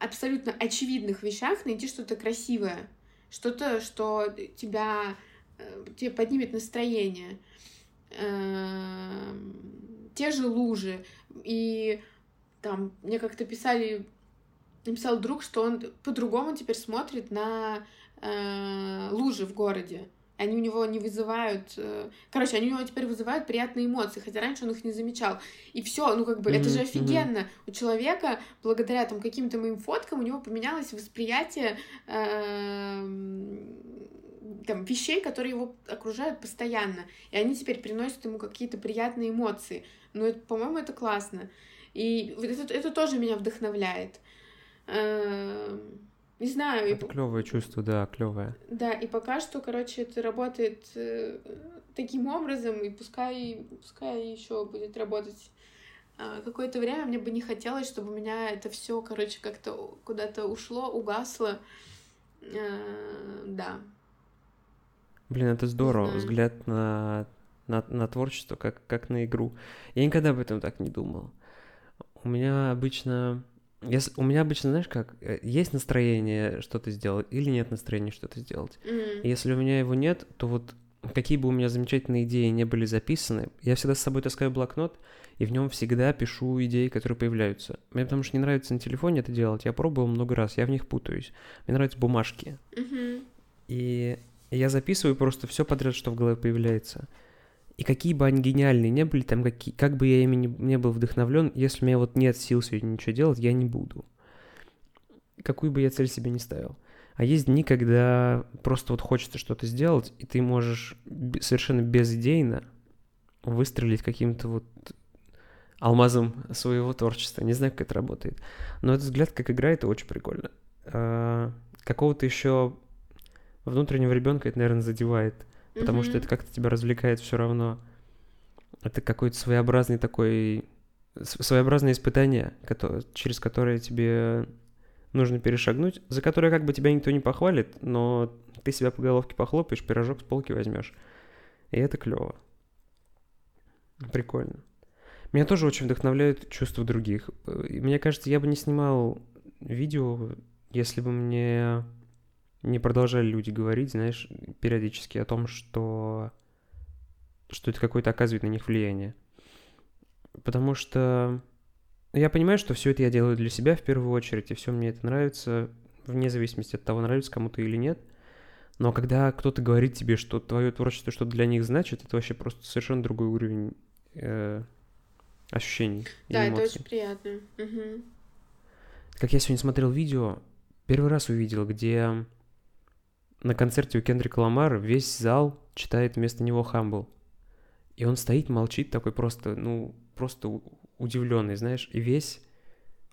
абсолютно очевидных вещах найти что-то красивое, что-то, что тебя, э, тебе поднимет настроение, э, те же лужи, и... Там, мне как-то писали, написал друг, что он по-другому теперь смотрит на э, лужи в городе. Они у него не вызывают... Э, короче, они у него теперь вызывают приятные эмоции, хотя раньше он их не замечал. И все, ну как бы, mm-hmm. это же офигенно. Mm-hmm. У человека, благодаря там каким-то моим фоткам, у него поменялось восприятие э, там, вещей, которые его окружают постоянно. И они теперь приносят ему какие-то приятные эмоции. Ну, это, по-моему, это классно. И это, это тоже меня вдохновляет. Не знаю. Это и... клёвое чувство, да, клёвое. Да, и пока что, короче, это работает таким образом, и пускай, пускай еще будет работать какое-то время. Мне бы не хотелось, чтобы у меня это все, короче, как-то куда-то ушло, угасло. Да. Блин, это здорово. Взгляд на, на, на творчество, как, как на игру. Я никогда об этом так не думал. У меня обычно, я, у меня обычно, знаешь, как, есть настроение что-то сделать или нет настроения что-то сделать. Mm-hmm. Если у меня его нет, то вот какие бы у меня замечательные идеи не были записаны, я всегда с собой таскаю блокнот, и в нем всегда пишу идеи, которые появляются. Мне потому что не нравится на телефоне это делать, я пробовал много раз, я в них путаюсь. Мне нравятся бумажки. Uh-huh. И я записываю просто все подряд, что в голове появляется. И какие бы они гениальные не были, там какие, как бы я ими не, не был вдохновлен, если у меня вот нет сил сегодня ничего делать, я не буду. Какую бы я цель себе не ставил. А есть дни, когда просто вот хочется что-то сделать, и ты можешь совершенно безидейно выстрелить каким-то вот алмазом своего творчества. Не знаю, как это работает. Но этот взгляд, как игра, это очень прикольно. Какого-то еще внутреннего ребенка это, наверное, задевает, потому mm-hmm. что это как-то тебя развлекает все равно. Это какое-то своеобразное такое... своеобразное испытание, которое... через которое тебе... нужно перешагнуть, за которое как бы тебя никто не похвалит, но ты себя по головке похлопаешь, пирожок с полки возьмешь. И это клево. Прикольно. Меня тоже очень вдохновляют чувства других. Мне кажется, я бы не снимал видео, если бы мне не продолжали люди говорить, знаешь, периодически о том, что, что это какое-то оказывает на них влияние. Потому что... я понимаю, что все это я делаю для себя в первую очередь, и все мне это нравится, вне зависимости от того, нравится кому-то или нет. Но когда кто-то говорит тебе, что твое творчество что-то для них значит, это вообще просто совершенно другой уровень э, ощущений. Да, эмоций. Это очень приятно. Угу. Как я сегодня смотрел видео, первый раз увидел, где на концерте у Кендрика Ламара весь зал читает вместо него Humble. И он стоит, молчит, такой просто, ну, просто... удивленный, знаешь, и весь...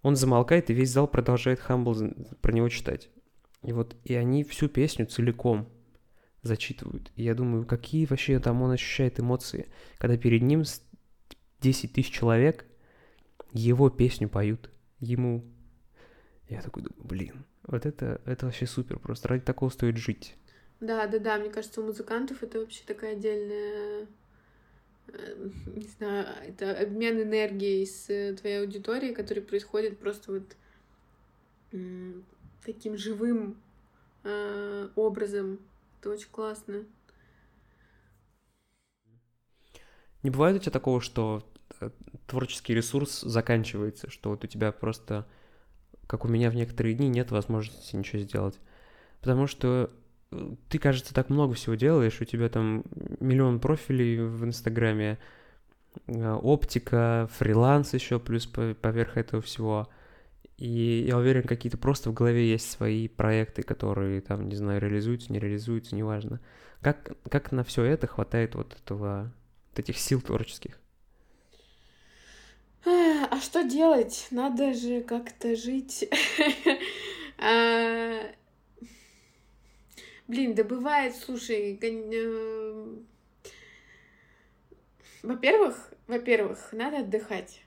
он замолкает, и весь зал продолжает Humble про него читать. И вот, и они всю песню целиком зачитывают. И я думаю, какие вообще там он ощущает эмоции, когда перед ним десять тысяч человек его песню поют, ему. Я такой думаю, блин, вот это, это вообще супер, просто ради такого стоит жить. Да-да-да, мне кажется, у музыкантов это вообще такая отдельная... не знаю, это обмен энергией с твоей аудиторией, который происходит просто вот м- таким живым э- образом. Это очень классно. Не бывает у тебя такого, что творческий ресурс заканчивается, что вот у тебя просто, как у меня в некоторые дни, нет возможности ничего сделать? Потому что ты, кажется, так много всего делаешь, у тебя там миллион профилей в Инстаграме, оптика, фриланс еще плюс поверх этого всего. И я уверен, какие-то просто в голове есть свои проекты, которые там, не знаю, реализуются, не реализуются, неважно. Как, как на все это хватает вот этого, вот этих сил творческих? А что делать? Надо же как-то жить... Блин, да бывает, слушай, во-первых, во-первых, надо отдыхать.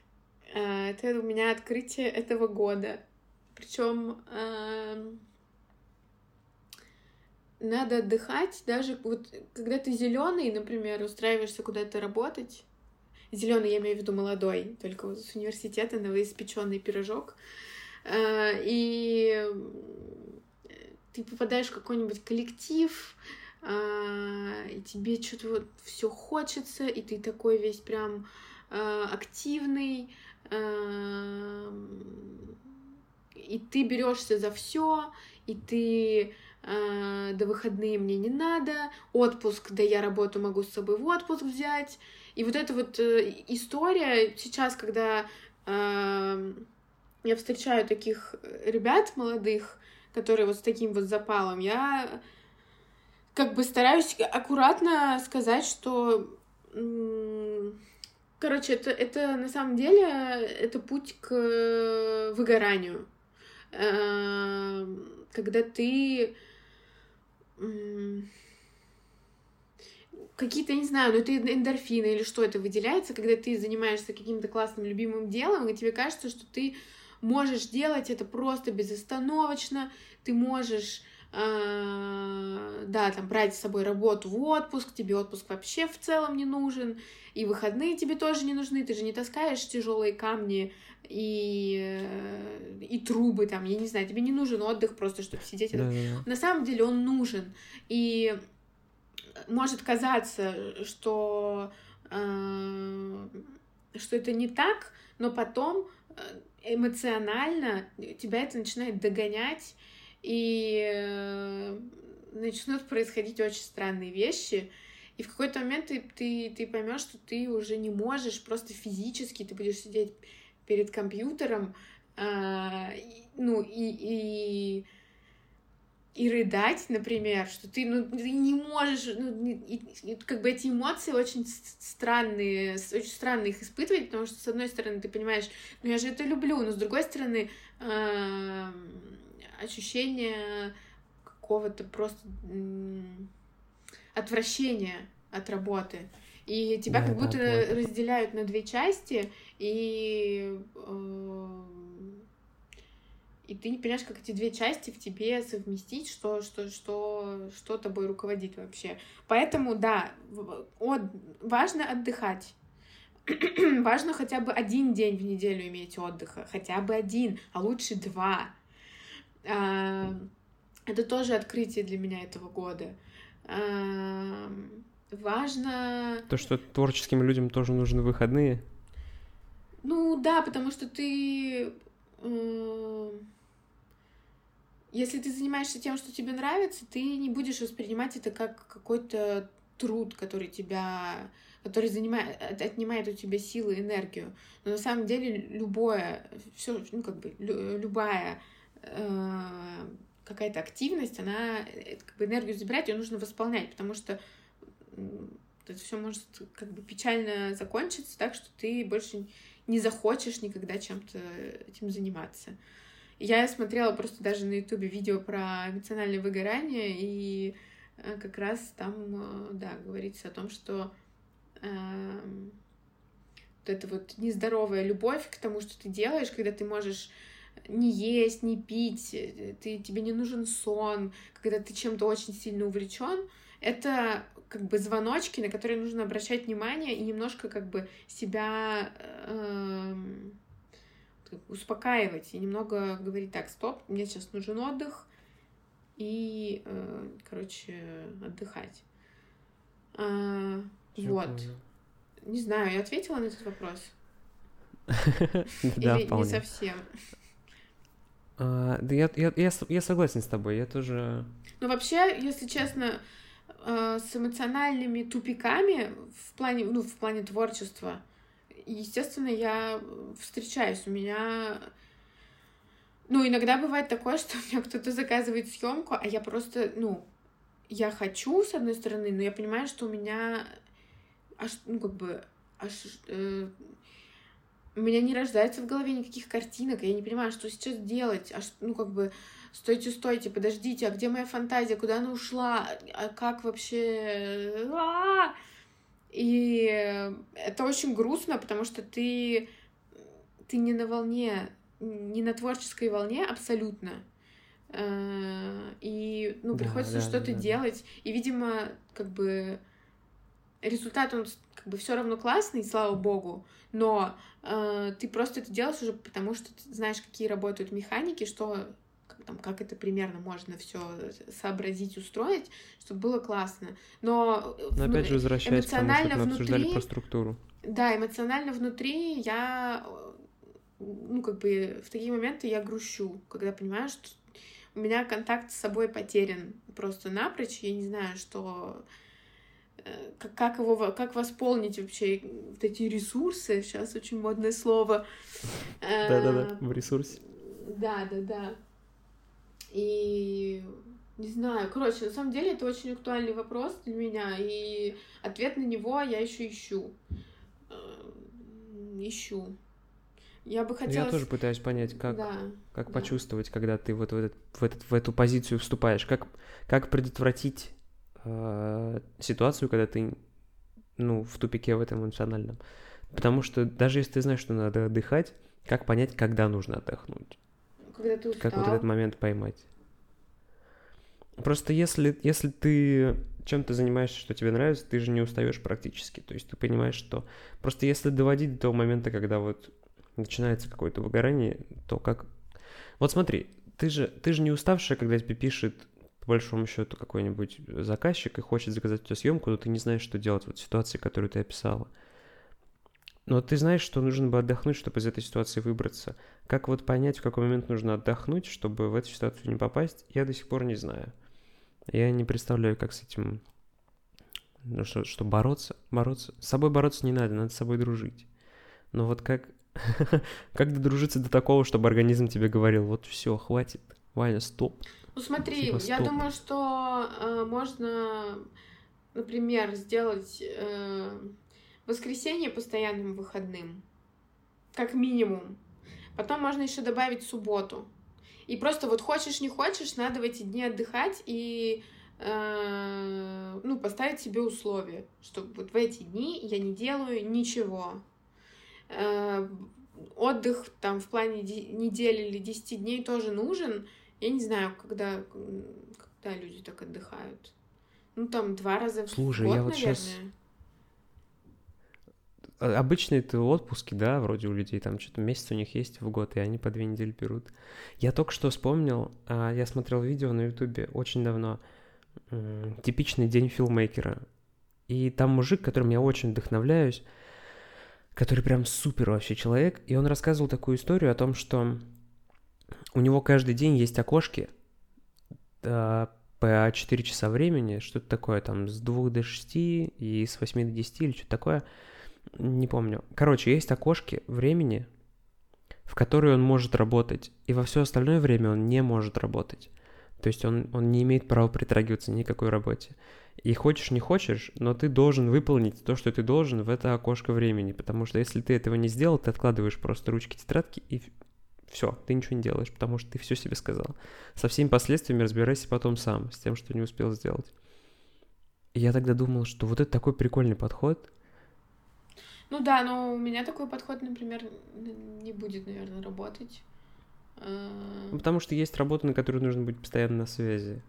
Это у меня открытие этого года. Причем надо отдыхать, даже вот когда ты зеленый, например, устраиваешься куда-то работать. Зеленый, я имею в виду молодой, только вот с университета новоиспеченный пирожок. И ты попадаешь в какой-нибудь коллектив, и тебе что-то вот все хочется, и ты такой весь прям активный, и ты берешься за все, и ты да выходные мне не надо, отпуск, да я работу могу с собой в отпуск взять. И вот эта вот история сейчас, когда я встречаю таких ребят молодых, которые вот с таким вот запалом, я как бы стараюсь аккуратно сказать, что, короче, это, это на самом деле, это путь к выгоранию, когда ты какие-то, не знаю, ну это эндорфины или что это выделяется, когда ты занимаешься каким-то классным любимым делом, и тебе кажется, что ты можешь делать это просто безостановочно, ты можешь, э, да, там, брать с собой работу в отпуск, тебе отпуск вообще в целом не нужен, и выходные тебе тоже не нужны, ты же не таскаешь тяжелые камни и, э, и трубы, там, я не знаю, тебе не нужен отдых просто, чтобы сидеть. Да, да. На самом деле он нужен, и может казаться, что, э, что это не так, но потом эмоционально тебя это начинает догонять, и э, начнут происходить очень странные вещи. И в какой-то момент ты, ты, ты поймешь, что ты уже не можешь, просто физически ты будешь сидеть перед компьютером, э, ну, и, и, и рыдать, например, что ты, ну, ты не можешь, ну, и, и, как бы эти эмоции очень странные, очень странно их испытывать, потому что, с одной стороны, ты понимаешь, ну, я же это люблю, но, с другой стороны, э, ощущение какого-то просто... отвращение от работы. И тебя да, как будто да, разделяют на две части, и, э, и ты не понимаешь, как эти две части в тебе совместить, что, что, что, что тобой руководит вообще. Поэтому, да, от, важно отдыхать. Важно хотя бы один день в неделю иметь отдыха. Хотя бы один, а лучше два. Э, это тоже открытие для меня этого года. Важно... То, что творческим людям тоже нужны выходные? Ну да, потому что ты... Если ты занимаешься тем, что тебе нравится, ты не будешь воспринимать это как какой-то труд, который тебя... который занимает, отнимает у тебя силы и энергию. Но на самом деле любое... Всё, ну, как бы, любая... какая-то активность, она как бы энергию забирает, ее нужно восполнять, потому что это все может как бы печально закончиться, так что ты больше не захочешь никогда чем-то этим заниматься. Я смотрела просто даже на Ютубе видео про эмоциональное выгорание, и как раз там, да, говорится о том, что э, вот эта вот нездоровая любовь к тому, что ты делаешь, когда ты можешь не есть, не пить, ты, тебе не нужен сон, когда ты чем-то очень сильно увлечен, это как бы звоночки, на которые нужно обращать внимание и немножко как бы себя э, успокаивать и немного говорить: так, стоп, мне сейчас нужен отдых, и, э, короче, отдыхать. Э, вот. Понял. Не знаю, я ответила на этот вопрос? Или не совсем? Uh, да я, я, я, я согласен с тобой, я тоже... Ну, вообще, если честно, э, с эмоциональными тупиками в плане, ну, в плане творчества, естественно, я встречаюсь. У меня... Ну, иногда бывает такое, что у меня кто-то заказывает съемку, а я просто, ну, я хочу, с одной стороны, но я понимаю, что у меня аж, ну, как бы, аж... Э... У меня не рождается в голове никаких картинок, я не понимаю, что сейчас делать, а что, ну, как бы, стойте, стойте, подождите, а где моя фантазия, куда она ушла, а как вообще... А-а-а! И это очень грустно, потому что ты, ты не на волне, не на творческой волне абсолютно, и, ну, приходится да, да, что-то да, да. делать, и, видимо, как бы... Результат, он как бы все равно классный, слава богу, но э, ты просто это делаешь уже потому, что ты знаешь, какие работают механики, что как, там, как это примерно можно все сообразить, устроить, чтобы было классно. Но, но опять же возвращаясь к тому, что мы обсуждали про структуру. Да, эмоционально внутри я, ну как бы в такие моменты я грущу, когда понимаю, что у меня контакт с собой потерян просто напрочь, я не знаю, что... Как, как его, как восполнить вообще вот эти ресурсы, сейчас очень модное слово. Да-да-да, в ресурсе. Да-да-да. И не знаю, короче, на самом деле это очень актуальный вопрос для меня, и ответ на него я еще ищу. Ищу. Я бы хотела... Я тоже пытаюсь понять, как, да, как да. почувствовать, когда ты вот в, этот, в, этот, в эту позицию вступаешь, как, как предотвратить ситуацию, когда ты, ну, в тупике в этом эмоциональном. Потому что даже если ты знаешь, что надо отдыхать, как понять, когда нужно отдохнуть? Когда ты устал. Как вот этот момент поймать? Просто если, если ты чем-то занимаешься, что тебе нравится, ты же не устаешь практически. То есть ты понимаешь, что... Просто если доводить до того момента, когда вот начинается какое-то выгорание, то как... Вот смотри, ты же, ты же не уставшая, когда тебе пишет по большому счету какой-нибудь заказчик и хочет заказать у тебя съемку, но ты не знаешь, что делать вот в ситуации, которую ты описала. Но ты знаешь, что нужно бы отдохнуть, чтобы из этой ситуации выбраться. Как вот понять, в какой момент нужно отдохнуть, чтобы в эту ситуацию не попасть, я до сих пор не знаю. Я не представляю, как с этим... Ну что, что бороться? Бороться? С собой бороться не надо, надо с собой дружить. Но вот как... Как додружиться до такого, чтобы организм тебе говорил, вот все, хватит, Ваня, стоп. Ну смотри, типа, я думаю, что э, можно, например, сделать... Э... воскресенье постоянным выходным, как минимум. Потом можно еще добавить субботу. И просто вот хочешь, не хочешь, надо в эти дни отдыхать и э, ну, поставить себе условия, что вот в эти дни я не делаю ничего. Э, отдых там в плане де- недели или десяти дней тоже нужен. Я не знаю, когда, когда люди так отдыхают. Ну, там два раза в Слушай, год, я вот наверное. Сейчас... Обычные это отпуски, да, вроде у людей там что-то месяц у них есть в год, и они по две недели берут. Я только что вспомнил, я смотрел видео на Ютубе очень давно, типичный день филмейкера. И там мужик, которым я очень вдохновляюсь, который прям супер вообще человек, и он рассказывал такую историю о том, что у него каждый день есть окошки по четыре часа времени, что-то такое там с двух до шести и с восьми до десяти или что-то такое. Не помню. Короче, есть окошки времени, в которые он может работать, и во все остальное время он не может работать. То есть он, он не имеет права притрагиваться ни к какой работе. И хочешь, не хочешь, но ты должен выполнить то, что ты должен в это окошко времени, потому что если ты этого не сделал, ты откладываешь просто ручки, тетрадки, и все, ты ничего не делаешь, потому что ты все себе сказал. Со всеми последствиями разбирайся потом сам, с тем, что не успел сделать. И я тогда думал, что вот это такой прикольный подход... Ну да, но у меня такой подход, например, не будет, наверное, работать. Потому что есть работа, на которую нужно быть постоянно на связи.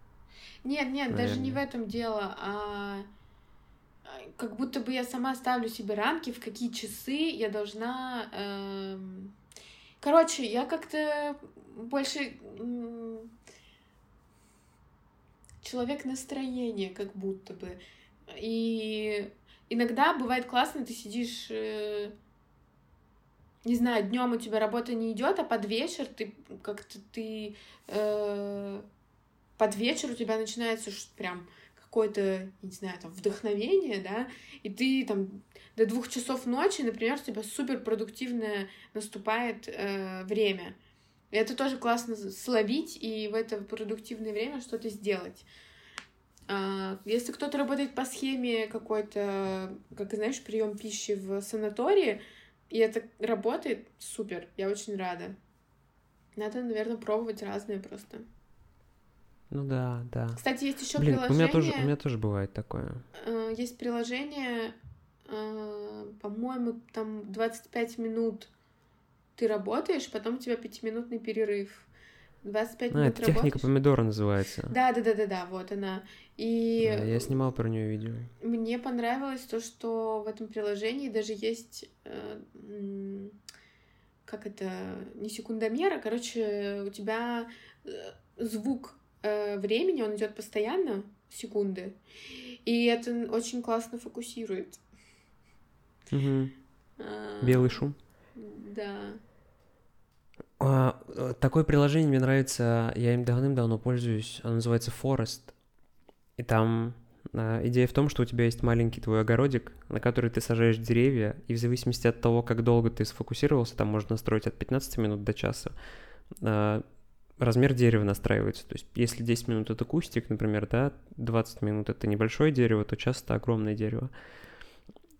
Нет, нет, наверное. Даже не в этом дело, а как будто бы я сама ставлю себе рамки, в какие часы я должна... Короче, я как-то больше... Человек настроения, как будто бы. И... Иногда бывает классно, ты сидишь, не знаю, днем у тебя работа не идет, а под вечер ты как-то ты э, под вечер у тебя начинается прям какое-то, не знаю, там вдохновение, да, и ты там до двух часов ночи, например, у тебя суперпродуктивное наступает э, время. И это тоже классно словить и в это продуктивное время что-то сделать. Если кто-то работает по схеме какой-то, как знаешь, прием пищи в санатории, и это работает, супер, я очень рада. Надо, наверное, пробовать разные просто. Ну да, да. Кстати, есть еще Блин, приложение. У меня, тоже, у меня тоже бывает такое. Есть приложение, по-моему, там двадцать пять минут ты работаешь, потом у тебя пятиминутный перерыв. двадцать пять а, минут это работаешь. Техника Помидора называется. Да-да-да-да-да, вот она. И да, я снимал про нее видео. Мне понравилось то, что в этом приложении даже есть, э, как это, не секундомера, короче, у тебя звук э, времени, он идет постоянно, секунды, и это очень классно фокусирует. Угу. А, белый шум. Да. Такое приложение мне нравится, я им давным-давно пользуюсь, оно называется Forest, и там идея в том, что у тебя есть маленький твой огородик, на который ты сажаешь деревья, и в зависимости от того, как долго ты сфокусировался, там можно настроить от пятнадцати минут до часа, размер дерева настраивается, то есть если десять минут это кустик, например, да, двадцать минут это небольшое дерево, то час это огромное дерево.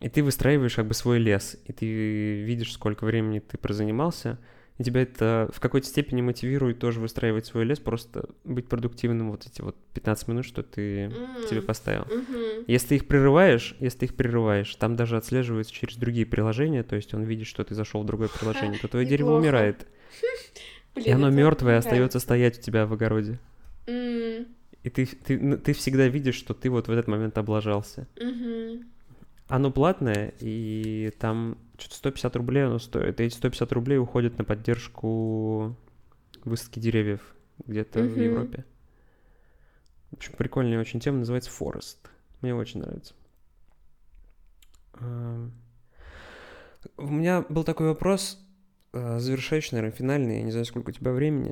И ты выстраиваешь как бы свой лес, и ты видишь, сколько времени ты прозанимался, и тебя это в какой-то степени мотивирует тоже выстраивать свой лес, просто быть продуктивным вот эти вот пятнадцать минут, что ты mm. тебе поставил. Mm-hmm. Если ты их прерываешь, если ты их прерываешь, там даже отслеживается через другие приложения, то есть он видит, что ты зашел в другое приложение, то твое дерево умирает. И оно мертвое остается стоять у тебя в огороде. И ты всегда видишь, что ты вот в этот момент облажался. Оно платное, и там что-то сто пятьдесят рублей оно стоит. Эти сто пятьдесят рублей уходят на поддержку высадки деревьев где-то mm-hmm. в Европе. В общем, прикольная очень тема, называется Forest. Мне очень нравится. У меня был такой вопрос, завершающий, наверное, финальный, я не знаю, сколько у тебя времени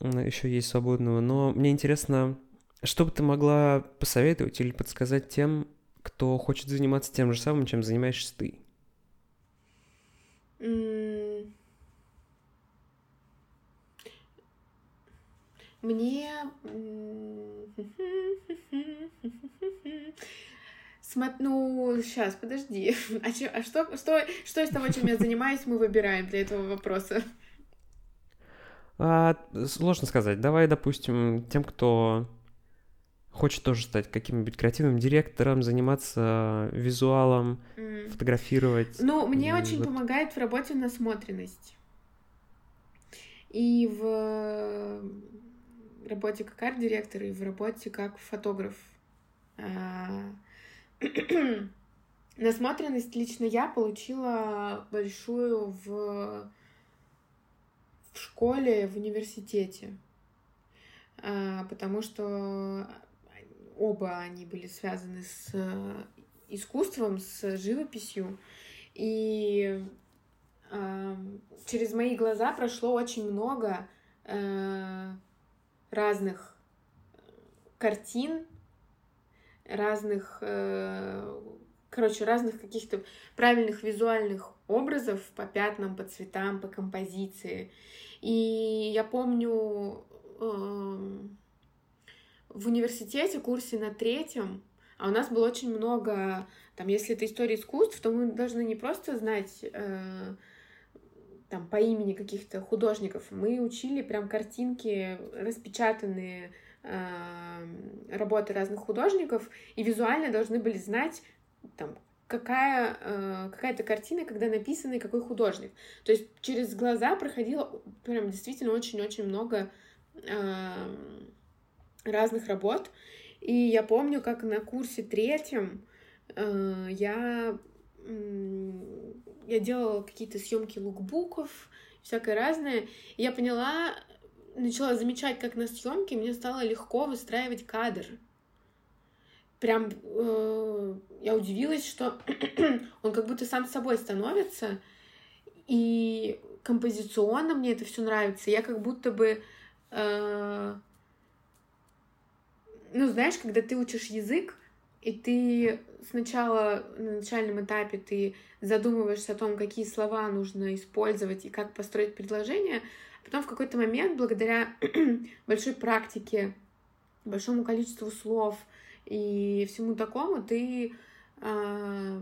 еще есть свободного, но мне интересно, что бы ты могла посоветовать или подсказать тем, кто хочет заниматься тем же самым, чем занимаешься ты? Мне... Ну, сейчас, подожди. А, че, а что, что, что из того, чем я занимаюсь, мы выбираем для этого вопроса? А, сложно сказать. Давай, допустим, тем, кто хочет тоже стать каким-нибудь креативным директором, заниматься визуалом, mm. фотографировать. Ну, мне вот. Очень помогает в работе насмотренность. И в работе как арт-директор, и в работе как фотограф. Насмотренность лично я получила большую в, в школе, в университете, потому что оба они были связаны с искусством, с живописью, и через мои глаза прошло очень много разных картин, разных, короче, разных каких-то правильных визуальных образов по пятнам, по цветам, по композиции. И я помню, в университете, курсе на третьем, а у нас было очень много, там, если это история искусств, то мы должны не просто знать там по имени каких-то художников, мы учили прям картинки, распечатанные работы разных художников, и визуально должны были знать, там, какая, какая-то картина, когда написана и какой художник. То есть через глаза проходило прям действительно очень-очень много разных работ. И я помню, как на курсе третьем я, я делала какие-то съемки лукбуков, всякое разное, и я поняла... начала замечать, как на съемке мне стало легко выстраивать кадр. Прям э, я удивилась, что он как будто сам собой становится, и композиционно мне это все нравится. Я как будто бы... Э, ну, знаешь, когда ты учишь язык, и ты сначала, на начальном этапе, ты задумываешься о том, какие слова нужно использовать и как построить предложение, потом в какой-то момент, благодаря большой практике, большому количеству слов и всему такому, ты э,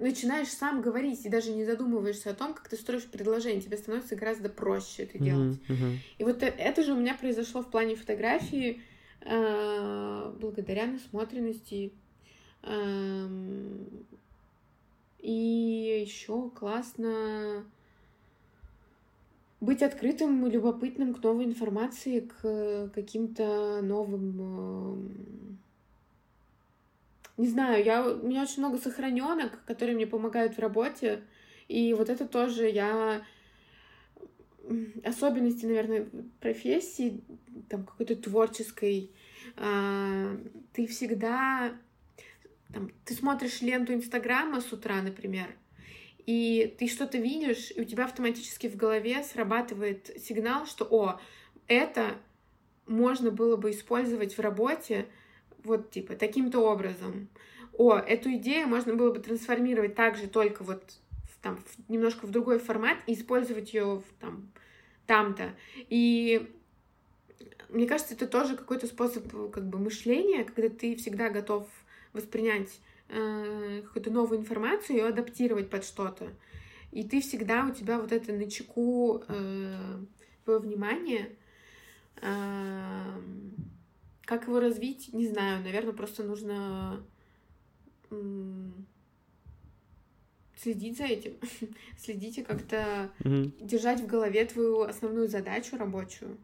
начинаешь сам говорить и даже не задумываешься о том, как ты строишь предложение. Тебе становится гораздо проще это делать. Mm-hmm, mm-hmm. И вот это же у меня произошло в плане фотографии э, благодаря насмотренности. Э, и еще классно... быть открытым и любопытным к новой информации, к каким-то новым... Не знаю, я... у меня очень много сохраненок, которые мне помогают в работе, и вот это тоже я... особенности, наверное, профессии, там, какой-то творческой. Ты всегда... Там, ты смотришь ленту Инстаграма с утра, например, и ты что-то видишь, и у тебя автоматически в голове срабатывает сигнал, что, о, это можно было бы использовать в работе вот, типа, таким-то образом. О, эту идею можно было бы трансформировать также только вот там, немножко в другой формат и использовать ее там, там-то. И мне кажется, это тоже какой-то способ как бы мышления, когда ты всегда готов воспринять какую-то новую информацию и адаптировать под что-то. И ты всегда, у тебя вот это начеку э, твое внимание. Э, как его развить, не знаю. Наверное, просто нужно э, следить за этим. Следить и как-то mm-hmm. держать в голове твою основную задачу рабочую.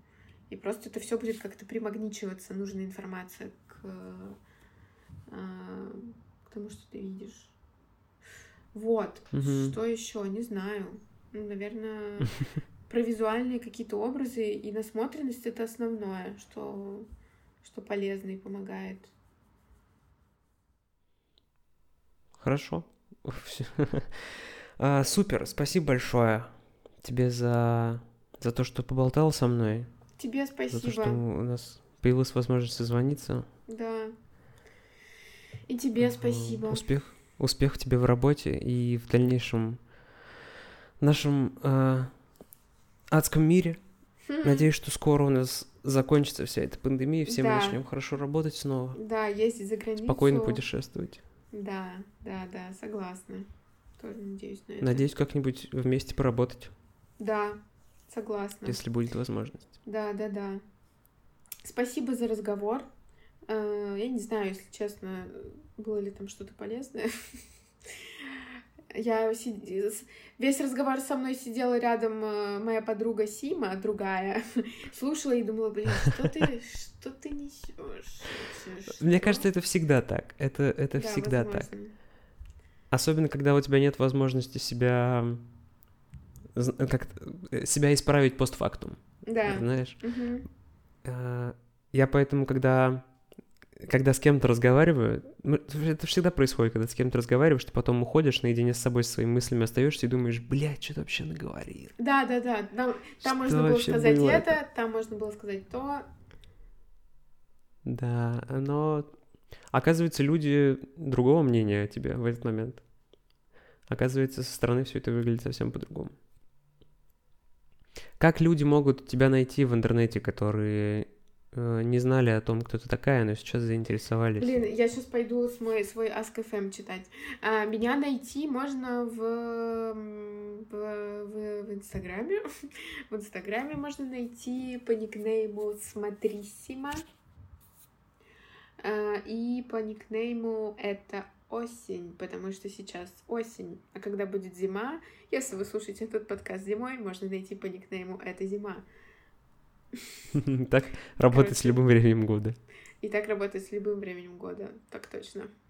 И просто это все будет как-то примагничиваться, нужная информация к... Э, потому что ты видишь. Вот. Угу. Что еще? Не знаю. Ну, наверное, про визуальные какие-то образы и насмотренность — это основное, что, что полезно и помогает. Хорошо. а, супер, спасибо большое тебе за, за то, что поболтал со мной. Тебе спасибо. За то, что у нас появилась возможность созвониться. Да. И тебе спасибо. Успех, успех тебе в работе и в дальнейшем нашем э, адском мире. Хм. Надеюсь, что скоро у нас закончится вся эта пандемия, и все да. мы начнем хорошо работать снова. Да, ездить за границу. Спокойно путешествовать. Да, да, да, согласна. Тоже надеюсь на это. Надеюсь, как-нибудь вместе поработать. Да, согласна. Если будет возможность. Да, да, да. Спасибо за разговор. Я не знаю, если честно, было ли там что-то полезное. Я сидела... Весь разговор со мной сидела рядом моя подруга Сима, другая, слушала и думала, блин, что ты, что ты несёшь? Мне кажется, это всегда так. Это, это да, всегда возможно. Так. Особенно, когда у тебя нет возможности себя... Как... себя исправить постфактум. Да. Знаешь? Угу. Я поэтому, когда... Когда с кем-то разговариваю, это всегда происходит, когда с кем-то разговариваешь, ты потом уходишь наедине с собой, с своими мыслями остаешься и думаешь, блядь, что ты вообще наговорил? Да, да, да. Там, там можно было сказать было это, это, там можно было сказать то. Да, но оказывается, люди другого мнения о тебе в этот момент. Оказывается, со стороны все это выглядит совсем по-другому. Как люди могут тебя найти в интернете, которые... не знали о том, кто ты такая, но сейчас заинтересовались. Блин, я сейчас пойду свой, свой Ask.эф эм читать. А, меня найти можно в, в, в, в Инстаграме. В Инстаграме можно найти по никнейму Смотрисима. А, и по никнейму это осень, потому что сейчас осень. А когда будет зима, если вы слушаете этот подкаст зимой, можно найти по никнейму это зима. Так работать с любым временем года. И так работать с любым временем года, так точно.